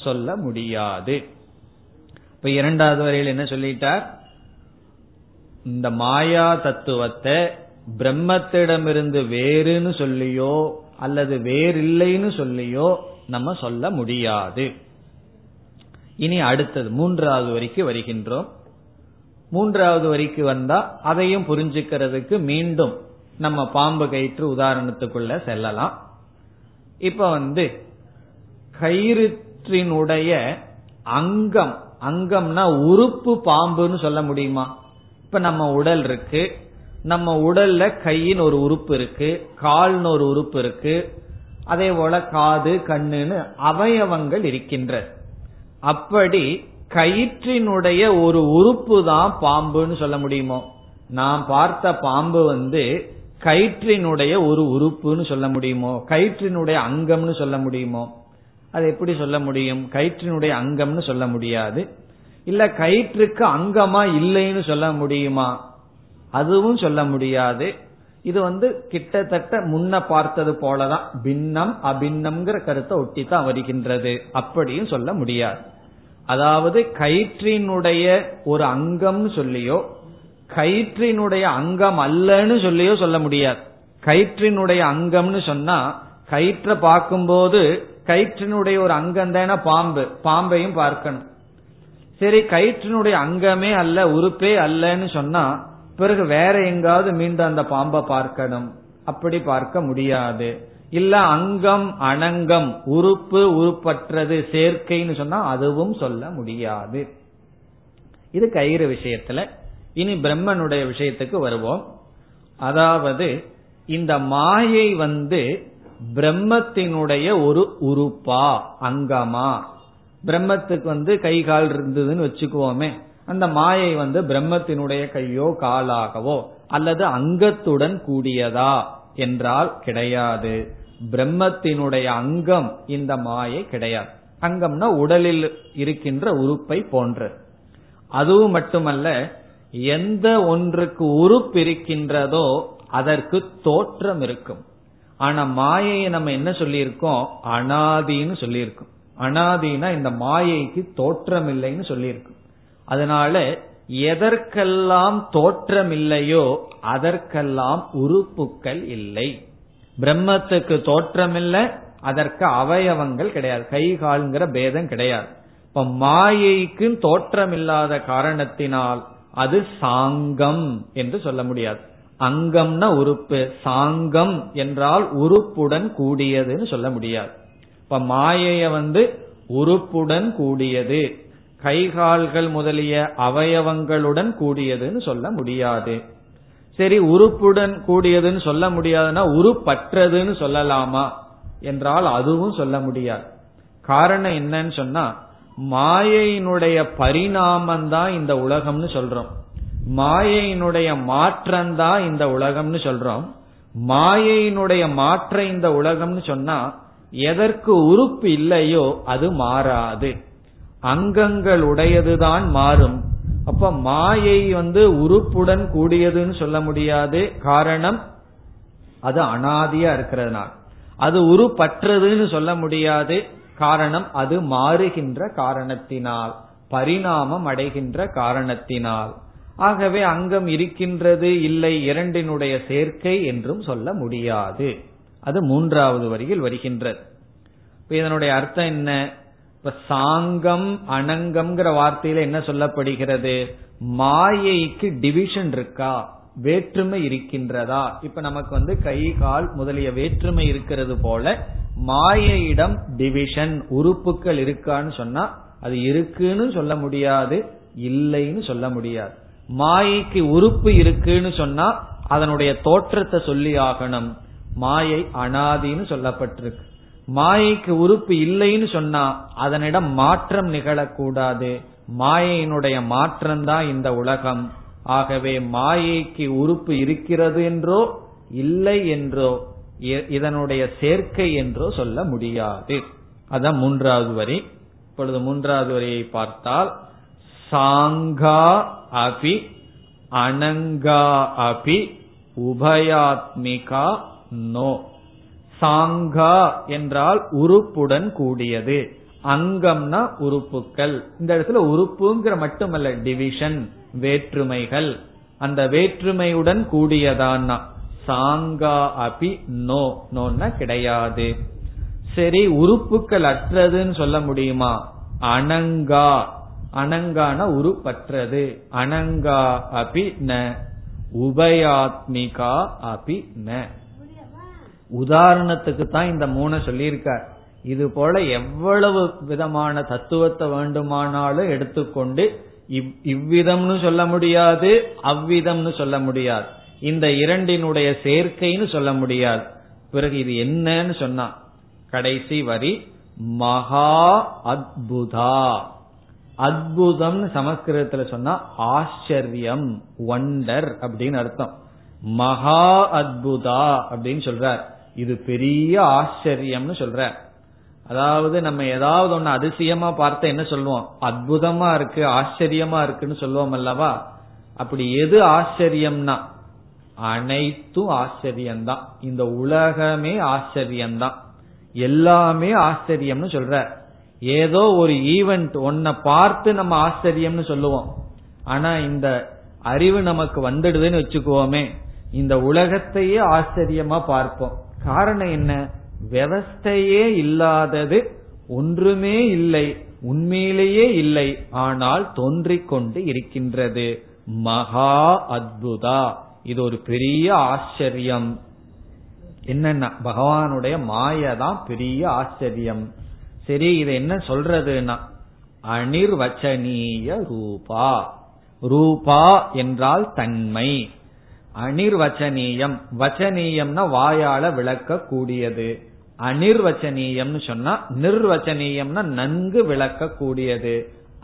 சொல்ல முடியாது. இப்ப இரண்டாவது வரையில் என்ன சொல்லிட்டார்? இந்த மாயா தத்துவத்தை பிரம்மத்திடமிருந்து வேறுன்னு சொல்லியோ அல்லது வேறில்லைன்னு சொல்லியோ நம்ம சொல்ல முடியாது. இனி அடுத்தது மூன்றாவது வரைக்கு வருகின்றோம். மூன்றாவது வரைக்கு வந்தா அதையும் புரிஞ்சுக்கிறதுக்கு மீண்டும் நம்ம பாம்பு கயிற்று உதாரணத்துக்குள்ள செல்லலாம். இப்ப கயிற்றினுடைய அங்கம், அங்கம்னா உறுப்பு பாம்புன்னு சொல்ல முடியுமா? இப்ப நம்ம உடல் இருக்கு, நம்ம உடல்ல கையின் ஒரு உறுப்பு இருக்கு, கால்னு ஒரு உறுப்பு இருக்கு, அதே போல காது, கண்ணுன்னு அவயவங்கள் இருக்கின்ற. அப்படி கயிற்றினுடைய ஒரு உறுப்பு தான் பாம்புன்னு சொல்ல முடியுமோ? நான் பார்த்த பாம்பு கயிற்றினுடைய ஒரு உறுப்புன்னு சொல்ல முடியுமோ, கயிற்றினுடைய அங்கம்னு சொல்ல முடியுமோ? அது எப்படி சொல்ல முடியும்? கயிற்றினுடைய அங்கம்னு சொல்ல முடியாது. இல்ல கயிற்றுக்கு அங்கமா இல்லைன்னு சொல்ல முடியுமா? அதுவும் சொல்ல முடியாது. இது கிட்டத்தட்ட முன்ன பார்த்தது போலதான், பின்னம் அபின்னம்ங்கிற கருத்தை ஒட்டித்தான் வருகின்றது. அப்படியும் சொல்ல முடியாது. அதாவது கயிற்றினுடைய ஒரு அங்கம் சொல்லியோ கயிற்றினுடைய அங்கம் அல்லன்னு சொல்லியோ சொல்ல முடியாது. கயிற்றினுடைய அங்கம்னு சொன்னா கயிற்ற பார்க்கும்போது கயிற்றினுடைய ஒரு அங்கம் தானே பாம்பு, பாம்பையும் பார்க்கணும். சரி, கயிற்றினுடைய அங்கமே அல்ல, உறுப்பே அல்லன்னு சொன்னா பிறகு வேற எங்காவது மீண்டும் அந்த பாம்பை பார்க்கணும். அப்படி பார்க்க முடியாது. இல்ல அங்கம் அனங்கம் உறுப்பு உறுப்பற்றது சேர்க்கைன்னு சொன்னா அதுவும் சொல்ல முடியாது. இது கயிறு விஷயத்துல. இனி பிரம்மனுடைய விஷயத்துக்கு வருவோம். அதாவது இந்த மாயை பிரம்மத்தினுடைய ஒரு உறுப்பா அங்கமா? பிரம்மத்துக்கு கை கால் இருந்ததுன்னு வச்சுக்குவோமே, அந்த மாயை பிரம்மத்தினுடைய கையோ காலாகவோ அல்லது அங்கத்துடன் கூடியதா என்றால் கிடையாது. பிரம்மத்தினுடைய அங்கம் இந்த மாயை கிடையாது. அங்கம்னா உடலில் இருக்கின்ற உறுப்பை போன்று. அதுவும் மட்டுமல்ல, எந்த ஒன்றுக்கு உறுப்பு இருக்கின்றதோ அதற்கு தோற்றம் இருக்கும். ஆனா மாயையை நம்ம என்ன சொல்லியிருக்கோம்? அனாதின்னு சொல்லியிருக்கோம். அனாதினா இந்த மாயைக்கு தோற்றம் இல்லைன்னு சொல்லியிருக்கோம். அதனால எதற்கெல்லாம் தோற்றம் இல்லையோ அதற்கெல்லாம் உறுப்புக்கள் இல்லை. பிரம்மத்துக்கு தோற்றம் இல்லை, அதற்கு அவயவங்கள் கிடையாது, கை கால்ங்கிற பேதம் கிடையாது. இப்ப மாயைக்கு தோற்றம் இல்லாத காரணத்தினால் அது சாங்கம் என்று சொல்ல முடியாது. அங்கம்னா உறுப்பு, சாங்கம் என்றால் உறுப்புடன் கூடியதுன்னு சொல்ல முடியாது. இப்ப மாயைய உறுப்புடன் கூடியது, கைகால்கள் முதலிய அவயவங்களுடன் கூடியதுன்னு சொல்ல முடியாது. சரி, உறுப்புடன் கூடியதுன்னு சொல்ல முடியாதுன்னா உறுப்பற்றதுன்னு சொல்லலாமா என்றால் அதுவும் சொல்ல முடியாது. காரணம் என்னன்னு சொன்னா மாயையினுடைய பரிணாமம்தான் இந்த உலகம்னு சொல்றோம், மாயையினுடைய மாற்றம்தான் இந்த உலகம்னு சொல்றோம். மாயையினுடைய மாற்றம் இந்த உலகம்னு சொன்னா எதற்கு உறுப்பு இல்லையோ அது மாறாது, அங்கங்கள் உடையதுதான் மாறும். அப்ப மாயை உறுப்புடன் கூடியதுன்னு சொல்ல முடியாது. காரணம், அது அனாதியா இருக்கிறதுனால. அது உறுப்பற்றதுன்னு சொல்ல முடியாது. காரணம், அது மாறுகின்ற காரணத்தினால், பரிணாமம் அடைகின்ற காரணத்தினால். ஆகவே அங்கம் இருக்கின்றது இல்லை இரண்டினுடைய சேர்க்கை என்றும் சொல்ல முடியாது. அது மூன்றாவது வரியில் வருகின்றது. இதனுடைய அர்த்தம் என்ன? இப்ப சாங்கம் அனங்கம்ங்கிற வார்த்தையில என்ன சொல்லப்படுகிறது? மாயைக்கு டிவிஷன் இருக்கா, வேற்றுமை இருக்கின்றதா? இப்ப நமக்கு கை கால் முதலிய வேற்றுமை இருக்கிறது போல மாயையிடம் டிவிஷன் உறுப்புகள் இருக்கான்னு சொன்னா அது இருக்குன்னு சொல்ல முடியாது, இல்லைன்னு சொல்ல முடியாது. மாயைக்கு உறுப்பு இருக்குன்னு சொன்னா அதனுடைய தோற்றத்தை சொல்லி ஆகணும். மாயை அனாதின்னு சொல்லப்பட்டிருக்கு. மாயைக்கு உறுப்பு இல்லைன்னு சொன்னா அதனிடம் மாற்றம் நிகழக்கூடாது. மாயையினுடைய மாற்றம்தான் இந்த உலகம். ஆகவே மாயைக்கு உறுப்பு இருக்கிறது என்றோ இல்லை என்றோ இதனுடைய சேர்க்கை என்றோ சொல்ல முடியாது. அதான் மூன்றாவது வரி. இப்பொழுது மூன்றாவது வரியை பார்த்தால் சாங்கா அபி அனங்கா அபி உபயாத்மிகா நோ. சாங்கா என்றால் உறுப்புடன் கூடியது, அங்கம்னா உறுப்புக்கள். இந்த இடத்துல உறுப்புங்கிற மட்டுமல்ல, டிவிஷன், வேற்றுமைகள், அந்த வேற்றுமையுடன் கூடியதான்னா சாங்கா அபி நோ, நோன்னா கிடையாது. சரி, உறுப்புக்கள் அற்றதுன்னு சொல்ல முடியுமா? அனங்கா, அனங்கான உறுப்பற்றது. அனங்கா அபி ந உபயாத்மிகா அபி ந. உதாரணத்துக்கு தான் இந்த மூணை சொல்லியிருக்கார். இது போல எவ்வளவு விதமான தத்துவத்தை வேண்டுமானாலும் எடுத்துக்கொண்டு இவ்விதம்னு சொல்ல முடியாது, அவ்விதம்னு சொல்ல முடியாது, இந்த இரண்டினுடைய சேர்க்கைன்னு சொல்ல முடியாது. பிறகு இது என்னன்னு சொன்னா கடைசி வரி மகா அத்புதா. அத்புதம்னு சமஸ்கிருதத்துல சொன்னா ஆச்சரியம், ஒண்டர் அப்படின்னு அர்த்தம். மகா அத்புதா அப்படின்னு சொல்றார். இது பெரிய ஆச்சரியம்னு சொல்றார். அதாவது நம்ம ஏதாவது ஒண்ணு அதிசயமா பார்த்த என்ன சொல்லுவோம், அற்புதமா இருக்கு, ஆச்சரியமா இருக்குன்னு சொல்லுவோம் அல்லவா. அப்படி எது ஆச்சரியம்னா அனைத்தும் ஆச்சரியம்தான், இந்த உலகமே ஆச்சரியம்தான், எல்லாமே ஆச்சரியம்னு சொல்ற. ஏதோ ஒரு ஈவென்ட் ஒன்ன பார்த்து நம்ம ஆச்சரியம்னு சொல்லுவோம், ஆனா இந்த அறிவு நமக்கு வந்துடுதுன்னு வச்சுக்குவோமே, இந்த உலகத்தையே ஆச்சரியமா பார்ப்போம். காரணம் என்ன, விவஸ்தையே இல்லாதது ஒன்றுமே இல்லை, உண்மையிலேயே இல்லை, ஆனால் தோன்றிக் கொண்டு இருக்கின்றது. மகா அத்புதா, இது ஒரு பெரிய ஆச்சரியம். என்னன்னா பகவானுடைய மாயதான் பெரிய ஆச்சரியம். சரி, இது என்ன சொல்றதுன்னா அனிர்வச்சனீய ரூபா. ரூபா என்றால் தன்மை, அனிர்வச்சனீயம், வச்சனீயம்னா வாயால விளக்க கூடியது, அனிர்வச்சனீயம்னு சொன்னா நிர்வச்சனீயம்னா நன்கு விளக்க கூடியது,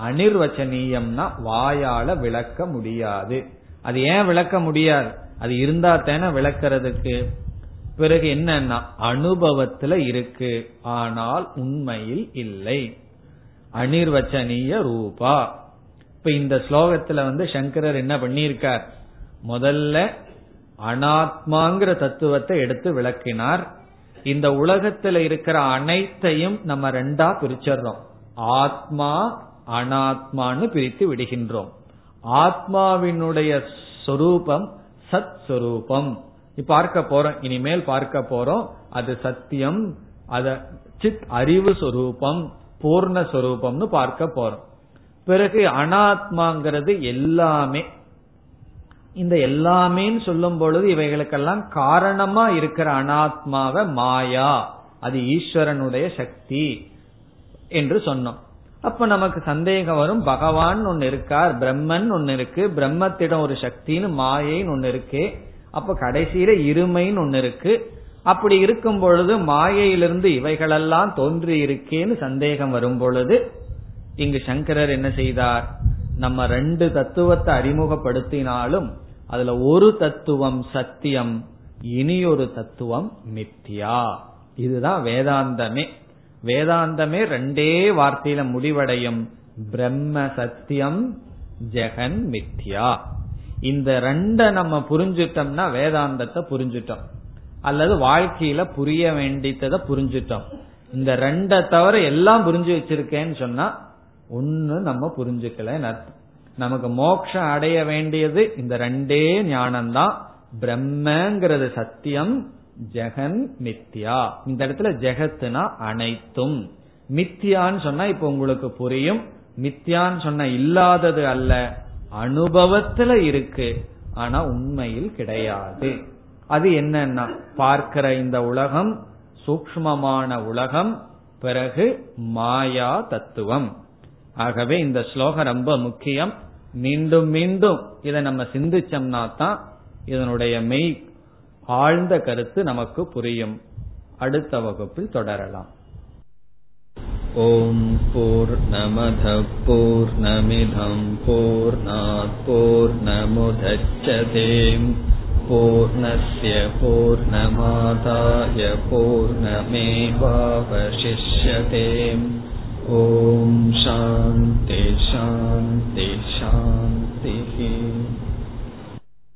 அனிர்வச்சனீயம்னா வாயால விளக்க முடியாது. அது ஏன் விளக்க முடியாது, அது இருந்தா தானே விளக்கிறதுக்கு. பிறகு என்னன்னா அனுபவத்துல இருக்கு ஆனால் உண்மையில் இல்லை, அனிர்வச்சனீய ரூபா. இப்ப இந்த ஸ்லோகத்துல சங்கரர் என்ன பண்ணியிருக்கார், முதல்ல அனாத்மாங்கிற தத்துவத்தை எடுத்து விளக்கினார். இந்த உலகத்துல இருக்கிற அனைத்தையும் நம்ம ரெண்டா பிரிச்சறோம், ஆத்மா அனாத்மான்னு பிரித்து விடுகின்றோம். ஆத்மாவினுடைய சொரூபம் சத் சொரூபம், பார்க்க போறோம், இனிமேல் பார்க்க போறோம். அது சத்தியம், அது சித் அறிவு சொரூபம், பூர்ணஸ்வரூபம்னு பார்க்க போறோம். பிறகு அனாத்மாங்கிறது எல்லாமே. இந்த எல்லாமேன்னு சொல்லும் பொழுது இவைகளுக்கெல்லாம் காரணமா இருக்கிற அனாத்மாவ மாயா, அது ஈஸ்வரனுடைய சக்தி என்று சொன்னோம். அப்ப நமக்கு சந்தேகம் வரும், பகவான் ஒன்னு இருக்கார், பிரம்மன் ஒன்னு இருக்கு, பிரம்மத்திடம் ஒரு சக்தின்னு மாயைன்னு ஒன்னு இருக்கு, அப்ப கடைசியில இருமைன்னு ஒன்னு இருக்கு. அப்படி இருக்கும் பொழுது மாயையிலிருந்து இவைகளெல்லாம் தோன்றி இருக்கேன்னு சந்தேகம் வரும் பொழுது இங்கு சங்கரர் என்ன செய்தார், நம்ம ரெண்டு தத்துவத்தை அறிமுகப்படுத்தினாலும் அதுல ஒரு தத்துவம் சத்தியம், இனியொரு தத்துவம் மித்யா. இதுதான் வேதாந்தமே. வேதாந்தமே ரெண்டே வார்த்தையில முடிவடையும், பிரம்ம சத்தியம் ஜெகன் மித்யா. இந்த ரெண்ட நம்ம புரிஞ்சுட்டோம்னா வேதாந்தத்தை புரிஞ்சுட்டோம், அல்லது வாழ்க்கையில புரிய வேண்டியதை புரிஞ்சுட்டோம். இந்த ரெண்ட தவிர எல்லாம் புரிஞ்சு வச்சிருக்கேன்னு சொன்னா ஒன்னு நம்ம புரிஞ்சுக்கலன்னு அர்த்தம். நமக்கு மோட்சம் அடைய வேண்டியது இந்த ரெண்டே ஞானம்தான், பிரம்மங்கிறது சத்தியம், ஜெகன் மித்யா. இந்த இடத்துல ஜெகத்துனா அனைத்தும், மித்யான்னு சொன்னா இப்ப உங்களுக்கு புரியும், மித்யான்னு சொன்னா இல்லாதது அல்ல, அனுபவத்துல இருக்கு ஆனா உண்மையில் கிடையாது. அது என்னன்னா பார்க்கிற இந்த உலகம் சூக்ஷ்மமான உலகம், பிறகு மாயா தத்துவம். ஆகவே இந்த ஸ்லோகம் ரொம்ப முக்கியம். மீண்டும் மீண்டும் இதை நம்ம சிந்திச்சோம்னா தான் இதனுடைய மெய் ஆழ்ந்த கருத்து நமக்கு புரியும். அடுத்த வகுப்பில் தொடரலாம். ஓம் பூர்ணமத பூர்ணமிதம் பூர்ணாத் பூர்ணமுதச்யதே பூர்ணஸ்ய பூர்ணமாதாய பூர்ணமேவாவசிஷ்யதே. ஓம் சாந்தி சாந்தி சாந்தி.